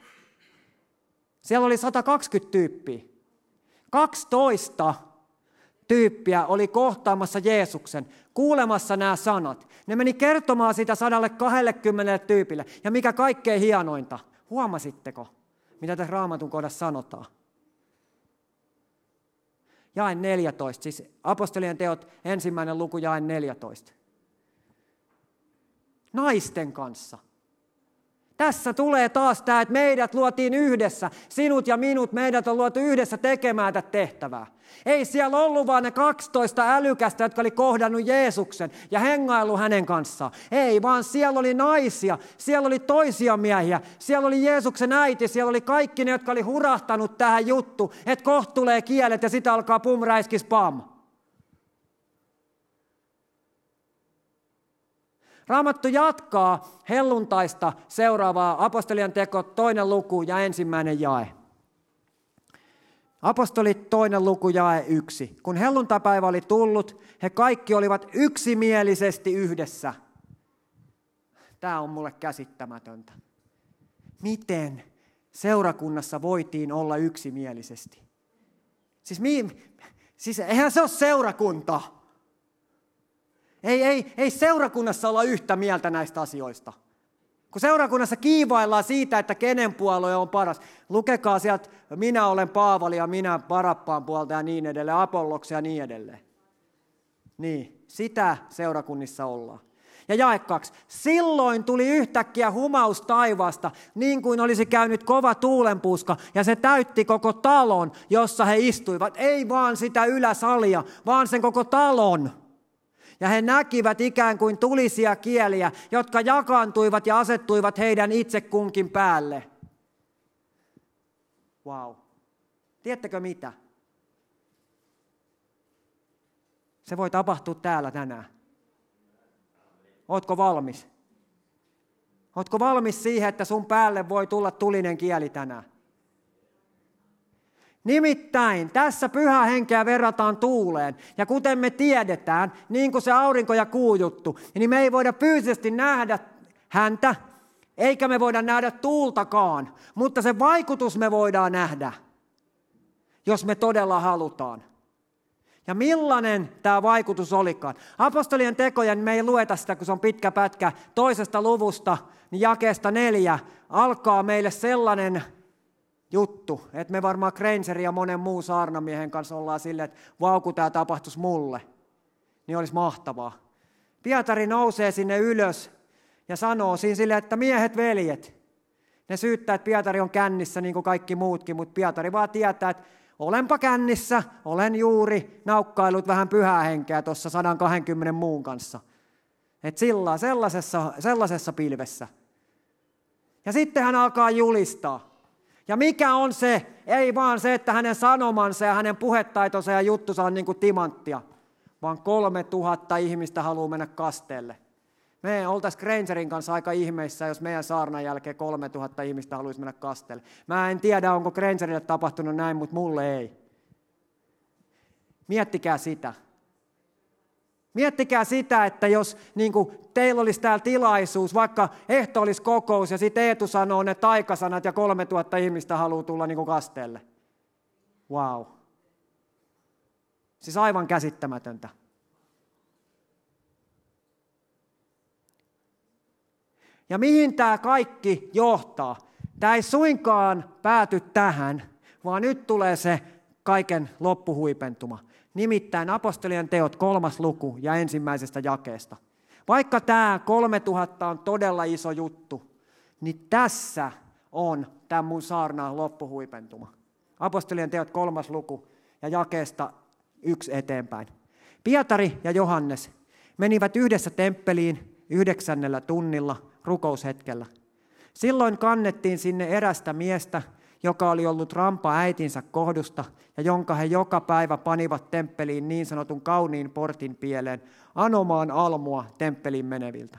Siellä oli sata kaksikymmentä tyyppiä. kaksitoista tyyppiä oli kohtaamassa Jeesuksen, kuulemassa nämä sanat. Ne meni kertomaan sitä sata kaksikymmentä tyypille. Ja mikä kaikkein hienointa, huomasitteko? Mitä tässä Raamatun kohdassa sanotaan? Jae neljätoista, siis Apostolien teot, ensimmäinen luku, jae neljätoista. Naisten kanssa. Tässä tulee taas tämä, että meidät luotiin yhdessä. Sinut ja minut, meidät on luotu yhdessä tekemään tätä tehtävää. Ei siellä ollut vaan ne kaksitoista älykästä, jotka oli kohdannut Jeesuksen ja hengailu hänen kanssaan. Ei, vaan siellä oli naisia, siellä oli toisia miehiä, siellä oli Jeesuksen äiti, siellä oli kaikki ne, jotka oli hurahtanut tähän juttu, että kohta tulee kielet ja sitä alkaa pum, räiskis, pam. Raamattu jatkaa helluntaista seuraavaa Apostolien teko toinen luku ja ensimmäinen jae. Apostolit toinen luku jae yksi. Kun helluntapäivä oli tullut, he kaikki olivat yksimielisesti yhdessä. Tämä on mulle käsittämätöntä. Miten seurakunnassa voitiin olla yksimielisesti? Siis, mi- siis eihän se ole seurakunta. Ei, ei, ei seurakunnassa olla yhtä mieltä näistä asioista. Kun seurakunnassa kiivaillaan siitä, että kenen puolue on paras. Lukekaa sieltä, minä olen Paavali ja minä Parappaan puolta ja niin edelleen, Apolloksen ja niin edelleen. Niin, sitä seurakunnissa ollaan. Ja jae kaksi. Silloin tuli yhtäkkiä humaus taivaasta, niin kuin olisi käynyt kova tuulenpuuska, ja se täytti koko talon, jossa he istuivat. Ei vaan sitä yläsalia, vaan sen koko talon. Ja he näkivät ikään kuin tulisia kieliä, jotka jakaantuivat ja asettuivat heidän itse kunkin päälle. Vau. Wow. Tiedättekö mitä? Se voi tapahtua täällä tänään. Ootko valmis? Ootko valmis siihen, että sun päälle voi tulla tulinen kieli tänään? Nimittäin tässä pyhää henkeä verrataan tuuleen, ja kuten me tiedetään, niin kuin se aurinko ja kuu juttu, niin me ei voida fyysisesti nähdä häntä, eikä me voida nähdä tuultakaan, mutta se vaikutus me voidaan nähdä, jos me todella halutaan. Ja millainen tämä vaikutus olikaan? Apostolien tekojen, me ei lueta sitä, kun se on pitkä pätkä, toisesta luvusta, niin jakeesta neljä, alkaa meille sellainen juttu, että me varmaan Kreinserin ja monen muun saarnamiehen kanssa ollaan silleen, että vau, kun tämä tapahtuisi mulle, niin olisi mahtavaa. Pietari nousee sinne ylös ja sanoo siinä silleen, että miehet, veljet, ne syyttää, että Pietari on kännissä niin kuin kaikki muutkin, mutta Pietari vaan tietää, että olenpa kännissä, olen juuri naukkailut vähän pyhää henkeä tuossa sata kaksikymmentä muun kanssa. Että sillä sellaisessa, sellaisessa pilvessä. Ja sitten hän alkaa julistaa. Ja mikä on se? Ei vaan se, että hänen sanomansa ja hänen puhetaitonsa ja juttusa on niin kuin timanttia, vaan kolme tuhatta ihmistä haluaa mennä kasteelle. Me oltaisiin Grangerin kanssa aika ihmeissä, jos meidän saarnan jälkeen kolmetuhatta ihmistä haluaisi mennä kastelle. Mä en tiedä, onko Grangerille tapahtunut näin, mutta mulle ei. Miettikää sitä. Miettikää sitä, että jos niin kuin teillä olisi täällä tilaisuus, vaikka ehto olisi kokous ja sitten Eetu sanoo ne taikasanat ja kolmetuhatta ihmistä haluaa tulla niin kuin kasteelle. Vau. Wow. Siis aivan käsittämätöntä. Ja mihin tämä kaikki johtaa? Tämä ei suinkaan pääty tähän, vaan nyt tulee se kaiken loppuhuipentuma. Nimittäin Apostolien teot kolmas luku ja ensimmäisestä jakeesta. Vaikka tämä kolmetuhatta on todella iso juttu, niin tässä on tämän mun saarnaan loppuhuipentuma. Apostolien teot kolmas luku ja jakeesta yksi eteenpäin. Pietari ja Johannes menivät yhdessä temppeliin yhdeksännellä tunnilla rukoushetkellä. Silloin kannettiin sinne erästä miestä, joka oli ollut rampa äitinsä kohdusta ja jonka he joka päivä panivat temppeliin niin sanotun kauniin portin pieleen anomaan almua temppeliin meneviltä.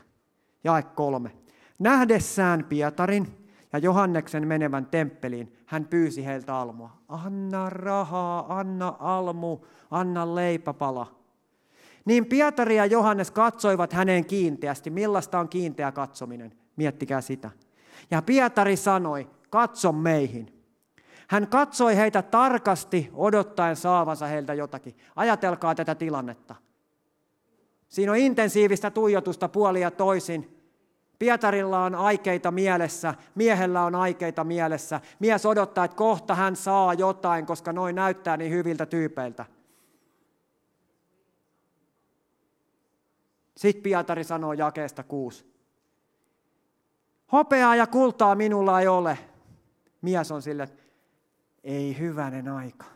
Jae kolme. Nähdessään Pietarin ja Johanneksen menevän temppeliin hän pyysi heiltä almua. Anna rahaa, anna almu, anna leipäpala. Niin Pietari ja Johannes katsoivat häneen kiinteästi. Millaista on kiinteä katsominen? Miettikää sitä. Ja Pietari sanoi, katso meihin. Hän katsoi heitä tarkasti odottaen saavansa heiltä jotakin. Ajatelkaa tätä tilannetta. Siinä on intensiivistä tuijotusta puolin ja toisin. Pietarilla on aikeita mielessä, miehellä on aikeita mielessä. Mies odottaa, että kohta hän saa jotain, koska noi näyttää niin hyviltä tyypeiltä. Sitten Pietari sanoo jakeesta kuusi. Hopeaa ja kultaa minulla ei ole. Mies on sille, ei hyvänen aika.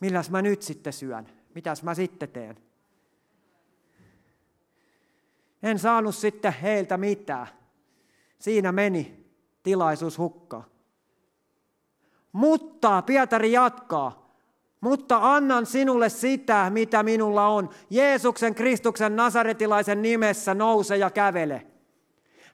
Milläs mä nyt sitten syön? Mitäs mä sitten teen? En saanut sitten heiltä mitään. Siinä meni tilaisuus hukkaan. Mutta Pietari jatkaa. Mutta annan sinulle sitä, mitä minulla on. Jeesuksen Kristuksen Nasaretilaisen nimessä nouse ja kävele.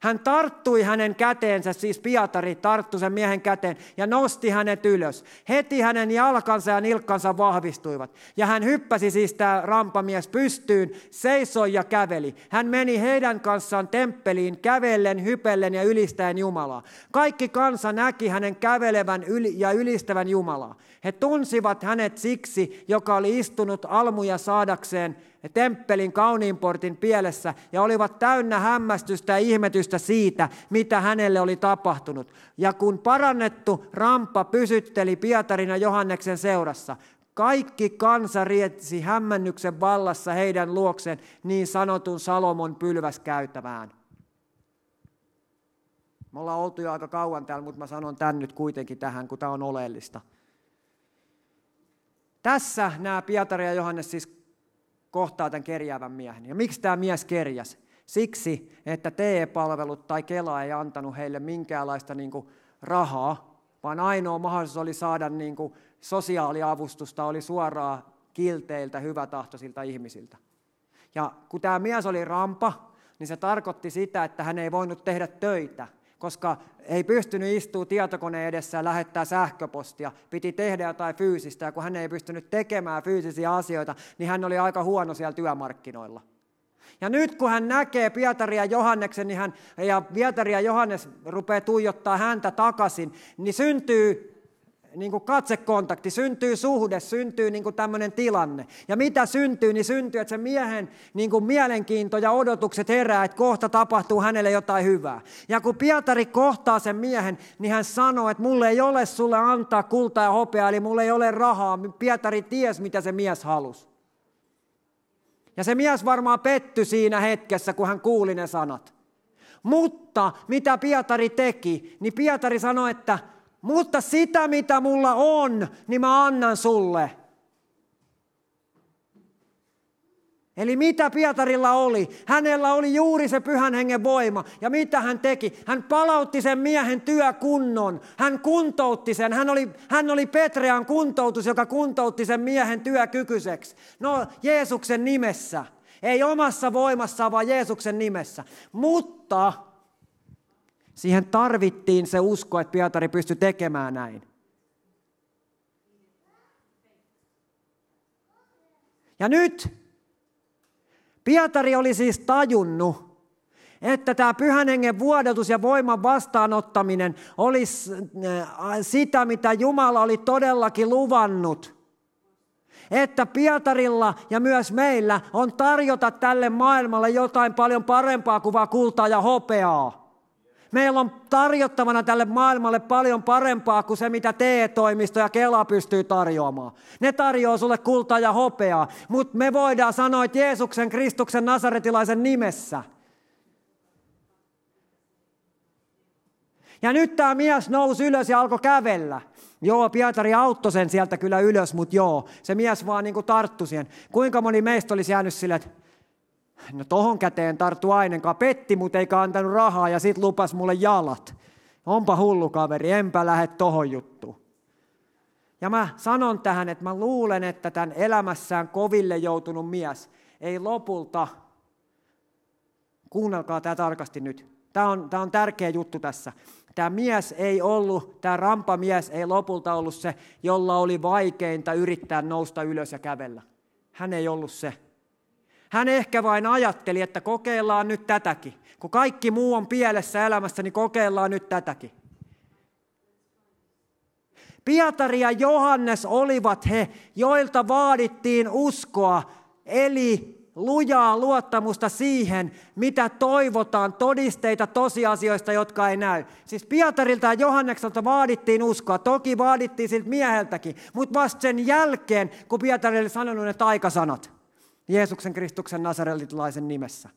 Hän tarttui hänen käteensä, siis Pietari tarttui sen miehen käteen ja nosti hänet ylös. Heti hänen jalkansa ja nilkkansa vahvistuivat. Ja hän hyppäsi siis tämä rampamies pystyyn, seisoi ja käveli. Hän meni heidän kanssaan temppeliin kävellen, hypellen ja ylistäen Jumalaa. Kaikki kansa näki hänen kävelevän yli ja ylistävän Jumalaa. He tunsivat hänet siksi, joka oli istunut almuja saadakseen temppelin kauniin portin pielessä ja olivat täynnä hämmästystä ja ihmetystä siitä, mitä hänelle oli tapahtunut. Ja kun parannettu rampa pysytteli Pietarin ja Johanneksen seurassa, kaikki kansa rietsi hämmennyksen vallassa heidän luokseen niin sanotun Salomon pylväskäytävään. Me ollaan oltu jo aika kauan täällä, mutta mä sanon tän nyt kuitenkin tähän, kun tämä on oleellista. Tässä nämä Pietari ja Johannes siis kohtaa tämän kerjäävän miehen. Ja miksi tämä mies kerjäsi? Siksi, että T E-palvelut tai Kela ei antanut heille minkäänlaista niin kuin rahaa, vaan ainoa mahdollisuus oli saada niin kuin sosiaaliavustusta, oli suoraan kilteiltä, hyvätahtoisilta ihmisiltä. Ja kun tämä mies oli rampa, niin se tarkoitti sitä, että hän ei voinut tehdä töitä, koska ei pystynyt istumaan tietokoneen edessä ja lähettää sähköpostia, piti tehdä jotain fyysistä, ja kun hän ei pystynyt tekemään fyysisiä asioita, niin hän oli aika huono siellä työmarkkinoilla. Ja nyt kun hän näkee Pietari ja Johanneksen, niin hän, ja Pietari ja Johannes rupeaa tuijottaa häntä takaisin, niin syntyy niin kuin katsekontakti, syntyy suhde, syntyy niin kuin tämmöinen tilanne. Ja mitä syntyy, niin syntyy, että se miehen niin kuin mielenkiinto ja odotukset herää, että kohta tapahtuu hänelle jotain hyvää. Ja kun Pietari kohtaa sen miehen, niin hän sanoo, että mulle ei ole sulle antaa kultaa ja hopeaa, eli mulle ei ole rahaa. Pietari ties, mitä se mies halusi. Ja se mies varmaan pettyi siinä hetkessä, kun hän kuuli ne sanat. Mutta mitä Pietari teki, niin Pietari sanoi, että mutta sitä, mitä mulla on, niin mä annan sulle. Eli mitä Pietarilla oli? Hänellä oli juuri se Pyhän Hengen voima. Ja mitä hän teki? Hän palautti sen miehen työkunnon. Hän kuntoutti sen. Hän oli, hän oli Petrean kuntoutus, joka kuntoutti sen miehen työkykyiseksi. No, Jeesuksen nimessä. Ei omassa voimassaan, vaan Jeesuksen nimessä. Mutta siihen tarvittiin se usko, että Pietari pystyi tekemään näin. Ja nyt Pietari oli siis tajunnut, että tämä Pyhän Hengen vuodatus ja voiman vastaanottaminen olisi sitä, mitä Jumala oli todellakin luvannut. Että Pietarilla ja myös meillä on tarjota tälle maailmalle jotain paljon parempaa kuin vain kultaa ja hopeaa. Meillä on tarjottavana tälle maailmalle paljon parempaa kuin se, mitä T E-toimisto ja Kela pystyy tarjoamaan. Ne tarjoaa sulle kultaa ja hopeaa, mutta me voidaan sanoa, että Jeesuksen, Kristuksen, Nasaretilaisen nimessä. Ja nyt tämä mies nousi ylös ja alkoi kävellä. Joo, Pietari auttoi sen sieltä kyllä ylös, mutta joo, se mies vaan niin kuin tarttui siihen. Kuinka moni meistä olisi jäänyt sille, että no tohon käteen tarttu ainenkaan, petti mut eikä antanut rahaa ja sit lupas mulle jalat. Onpa hullu kaveri, enpä lähde tohon juttuun. Ja mä sanon tähän, että mä luulen, että tämän elämässään koville joutunut mies ei lopulta, kuunnelkaa tää tarkasti nyt, tää on, tää on tärkeä juttu tässä. Tämä mies ei ollut, tämä rampamies ei lopulta ollut se, jolla oli vaikeinta yrittää nousta ylös ja kävellä. Hän ei ollut se. Hän ehkä vain ajatteli, että kokeillaan nyt tätäkin. Kun kaikki muu on pielessä elämässä, niin kokeillaan nyt tätäkin. Pietari ja Johannes olivat he, joilta vaadittiin uskoa, eli lujaa luottamusta siihen, mitä toivotaan, todisteita tosiasioista, jotka ei näy. Siis Pietarilta ja Johannekselta vaadittiin uskoa, toki vaadittiin siltä mieheltäkin, mutta vasta sen jälkeen, kun Pietari oli sanonut ne taikasanat Jeesuksen, Kristuksen, Nasaretilaisen nimessä.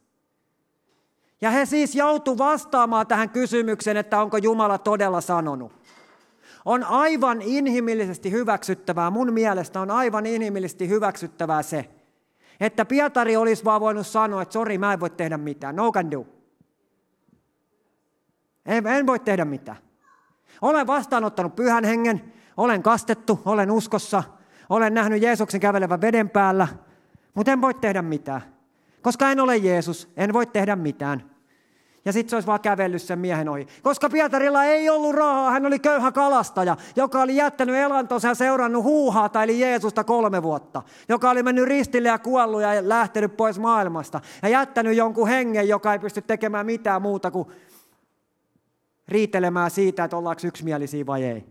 Ja he siis joutuivat vastaamaan tähän kysymykseen, että onko Jumala todella sanonut. On aivan inhimillisesti hyväksyttävää, mun mielestä on aivan inhimillisesti hyväksyttävää se, että Pietari olisi vaan voinut sanoa, että sori, mä en voi tehdä mitään. No can do. En, en voi tehdä mitään. Olen vastaanottanut Pyhän Hengen, olen kastettu, olen uskossa, olen nähnyt Jeesuksen kävelevän veden päällä, mutta en voi tehdä mitään. Koska en ole Jeesus, en voi tehdä mitään. Ja sitten se olisi vaan kävellyt sen miehen ohi. Koska Pietarilla ei ollut rahaa, hän oli köyhä kalastaja, joka oli jättänyt elantonsa ja seurannut huuhaata, eli Jeesusta kolme vuotta. Joka oli mennyt ristille ja kuollut ja lähtenyt pois maailmasta. Ja jättänyt jonkun hengen, joka ei pysty tekemään mitään muuta kuin riitelemään siitä, että ollaanko yksimielisiä vai ei.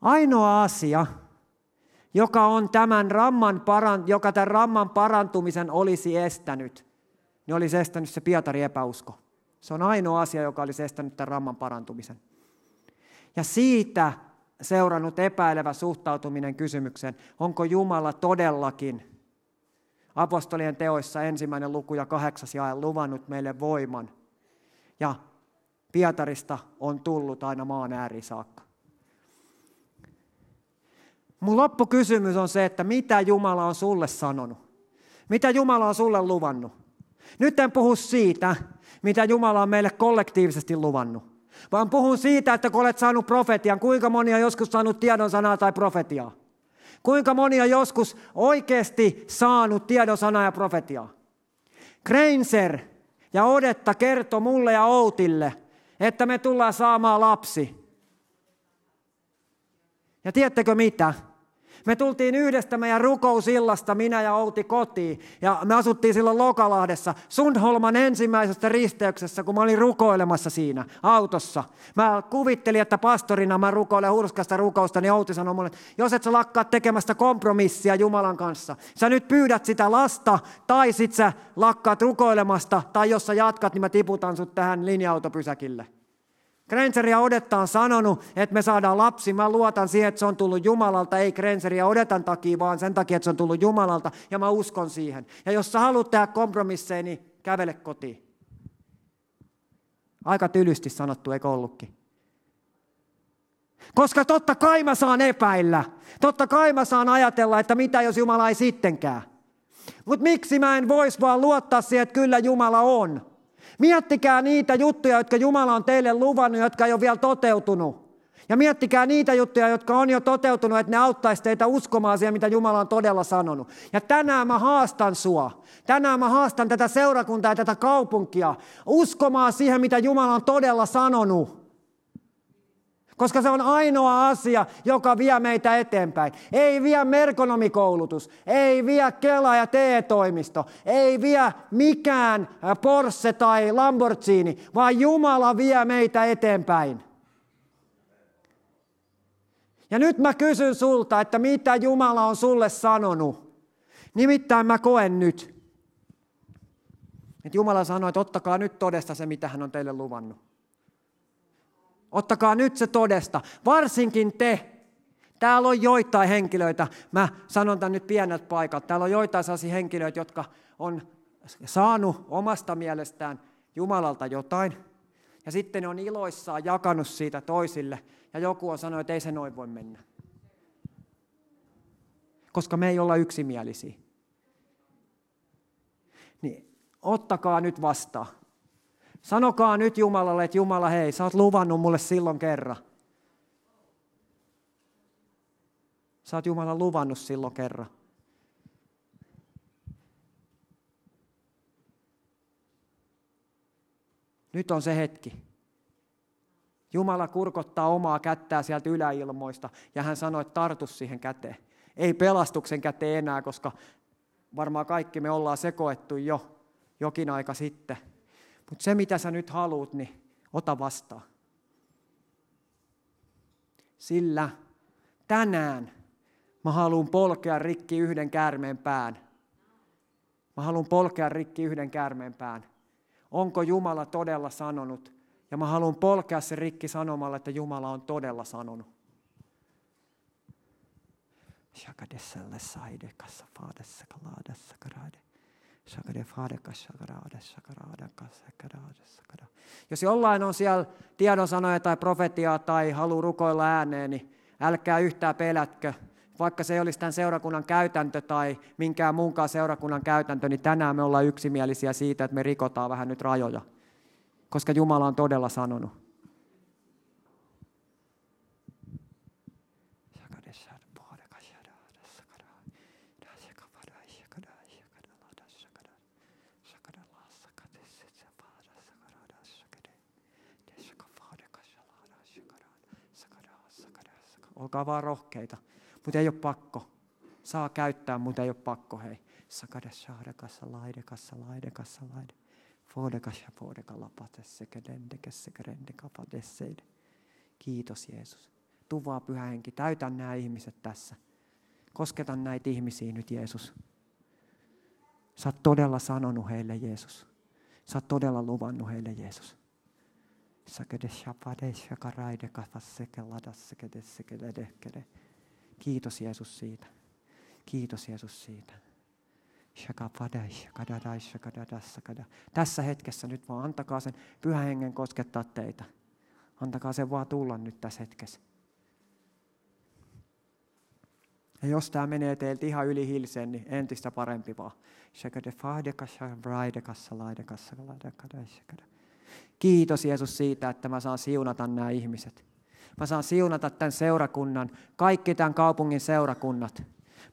Ainoa asia, joka on tämän ramman parant- joka tämän ramman parantumisen olisi estänyt, niin olisi estänyt se Pietarin epäusko. Se on ainoa asia, joka olisi estänyt tämän ramman parantumisen. Ja siitä seurannut epäilevä suhtautuminen kysymykseen, onko Jumala todellakin Apostolien teoissa ensimmäinen luku ja kahdeksas jae luvannut meille voiman. Ja Pietarista on tullut aina maan ääriin saakka. Mun loppukysymys on se, että mitä Jumala on sulle sanonut? Mitä Jumala on sulle luvannut? Nyt en puhu siitä, mitä Jumala on meille kollektiivisesti luvannut, vaan puhun siitä, että kun olet saanut profetian, kuinka moni on joskus saanut tiedon sanaa tai profetiaa? Kuinka moni on joskus oikeasti saanut tiedon sanaa ja profetiaa? Kreinser ja Odetta kertoi mulle ja Outille, että me tullaan saamaan lapsi. Ja tiedättekö mitä? Me tultiin yhdestä meidän rukousillasta, minä ja Outi, kotiin. Ja me asuttiin silloin Lokalahdessa, Sundholman ensimmäisessä risteyksessä, kun mä olin rukoilemassa siinä autossa. Mä kuvittelin, että pastorina mä rukoilen hurskasta rukousta, niin Outi sanoi mulle, että jos et sä lakkaa tekemästä kompromissia Jumalan kanssa, sä nyt pyydät sitä lasta, tai sit sä lakkaat rukoilemasta, tai jos sä jatkat, niin mä tiputan sut tähän linja-autopysäkille. Granger ja Odetta on sanonut, että me saadaan lapsi. Mä luotan siihen, että se on tullut Jumalalta, ei Granger ja Odetan takia, vaan sen takia, että se on tullut Jumalalta, ja mä uskon siihen. Ja jos sä haluat tehdä kompromisseja, niin kävele kotiin. Aika tylysti sanottu, eikö ollutkin? Koska totta kai mä saan epäillä. Totta kai mä saan ajatella, että mitä jos Jumala ei sittenkään. Mutta miksi mä en vois vaan luottaa siihen, että kyllä Jumala on? Miettikää niitä juttuja, jotka Jumala on teille luvannut, jotka ei ole vielä toteutunut. Ja miettikää niitä juttuja, jotka on jo toteutunut, että ne auttaisi teitä uskomaan siihen, mitä Jumala on todella sanonut. Ja tänään mä haastan sua. Tänään mä haastan tätä seurakuntaa ja tätä kaupunkia uskomaan siihen, mitä Jumala on todella sanonut. Koska se on ainoa asia, joka vie meitä eteenpäin. Ei vie merkonomikoulutus, ei vie Kela ja T E-toimisto, ei vie mikään Porsche tai Lamborghini, vaan Jumala vie meitä eteenpäin. Ja nyt mä kysyn sulta, että mitä Jumala on sulle sanonut. Nimittäin mä koen nyt. Että Jumala sanoi, että ottakaa nyt todesta se, mitä hän on teille luvannut. Ottakaa nyt se todesta. Varsinkin te. Täällä on joitain henkilöitä. Mä sanon tämän nyt pieneltä paikalta. Täällä on joitain sellaisia henkilöitä, jotka on saanut omasta mielestään Jumalalta jotain. Ja sitten ne on iloissaan jakanut siitä toisille. Ja joku on sanonut, että ei se noin voi mennä. Koska me ei olla yksimielisiä. Niin ottakaa nyt vastaan. Sanokaa nyt Jumalalle, että Jumala, hei, sä oot luvannut mulle silloin kerran. Sä oot Jumala luvannut silloin kerran. Nyt on se hetki. Jumala kurkottaa omaa kättää sieltä yläilmoista ja hän sanoi, että tartu siihen käteen. Ei pelastuksen käteen enää, koska varmaan kaikki me ollaan sekoettu jo jokin aika sitten. Mutta se, mitä sä nyt haluut, niin ota vastaan. Sillä tänään mä haluan polkea rikki yhden käärmeen pään. Mä haluan polkea rikki yhden käärmeen pään. Onko Jumala todella sanonut? Ja mä haluan polkea se rikki sanomalla, että Jumala on todella sanonut. Jos jollain on siellä tiedonsanoja tai profetiaa tai haluaa rukoilla ääneen, niin älkää yhtään pelätkö. Vaikka se ei olisi tämän seurakunnan käytäntö tai minkään muunkaan seurakunnan käytäntö, niin tänään me ollaan yksimielisiä siitä, että me rikotaan vähän nyt rajoja. Koska Jumala on todella sanonut. Olkaa vaan rohkeita, mutta ei ole pakko. Saa käyttää, mutta ei ole pakko, hei. Sakade sahdekassa, laidekassa, laidekassa, laide. Kiitos Jeesus. Tuu vaan Pyhä Henki, täytä nämä ihmiset tässä. Kosketa näitä ihmisiä nyt Jeesus. Sä oot todella sanonut heille Jeesus. Sä oot todella luvannut heille Jeesus. Kiitos Jeesus siitä. Kiitos Jeesus siitä. Tässä hetkessä nyt vaan antakaa sen Pyhän Hengen koskettaa teitä. Antakaa sen vaan tulla nyt tässä hetkessä. Ja jos tämä menee teiltä ihan yli hilseen, niin entistä parempi vaan. Kiitos Jeesus siitä, että mä saan siunata nämä ihmiset. Mä saan siunata tämän seurakunnan, kaikki tämän kaupungin seurakunnat.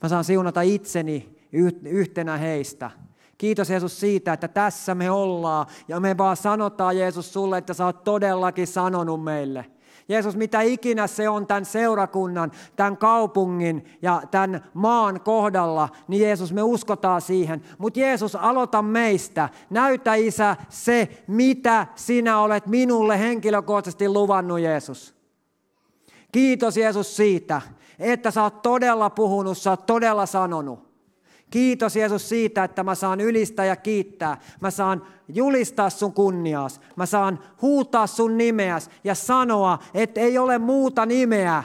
Mä saan siunata itseni yhtenä heistä. Kiitos Jeesus siitä, että tässä me ollaan ja me vaan sanotaan Jeesus sulle, että sä oot todellakin sanonut meille. Jeesus, mitä ikinä se on tämän seurakunnan, tämän kaupungin ja tämän maan kohdalla, niin Jeesus, me uskotaan siihen. Mutta Jeesus, aloita meistä. Näytä, Isä, se, mitä sinä olet minulle henkilökohtaisesti luvannut, Jeesus. Kiitos Jeesus siitä, että sä oot todella puhunut, sä oot todella sanonut. Kiitos Jeesus siitä, että mä saan ylistää ja kiittää. Mä saan julistaa sun kunniaas. Mä saan huutaa sun nimeäs ja sanoa, että ei ole muuta nimeä,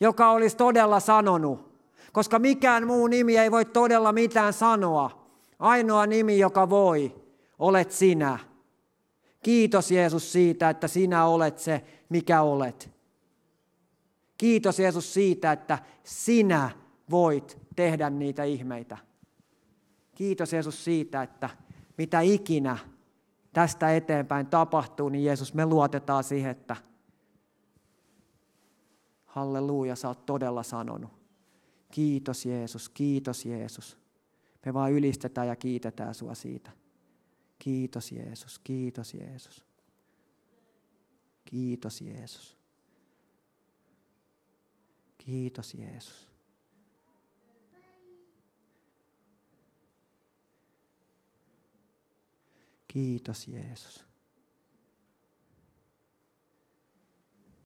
joka olisi todella sanonut. Koska mikään muu nimi ei voi todella mitään sanoa. Ainoa nimi, joka voi, olet sinä. Kiitos Jeesus siitä, että sinä olet se, mikä olet. Kiitos Jeesus siitä, että sinä voit tehdä niitä ihmeitä. Kiitos Jeesus siitä, että mitä ikinä tästä eteenpäin tapahtuu, niin Jeesus, me luotetaan siihen, että Halleluja, sä oot todella sanonut. Kiitos Jeesus, kiitos Jeesus. Me vaan ylistetään ja kiitetään sua siitä. Kiitos Jeesus, kiitos Jeesus. Kiitos Jeesus. Kiitos Jeesus. Kiitos Jeesus.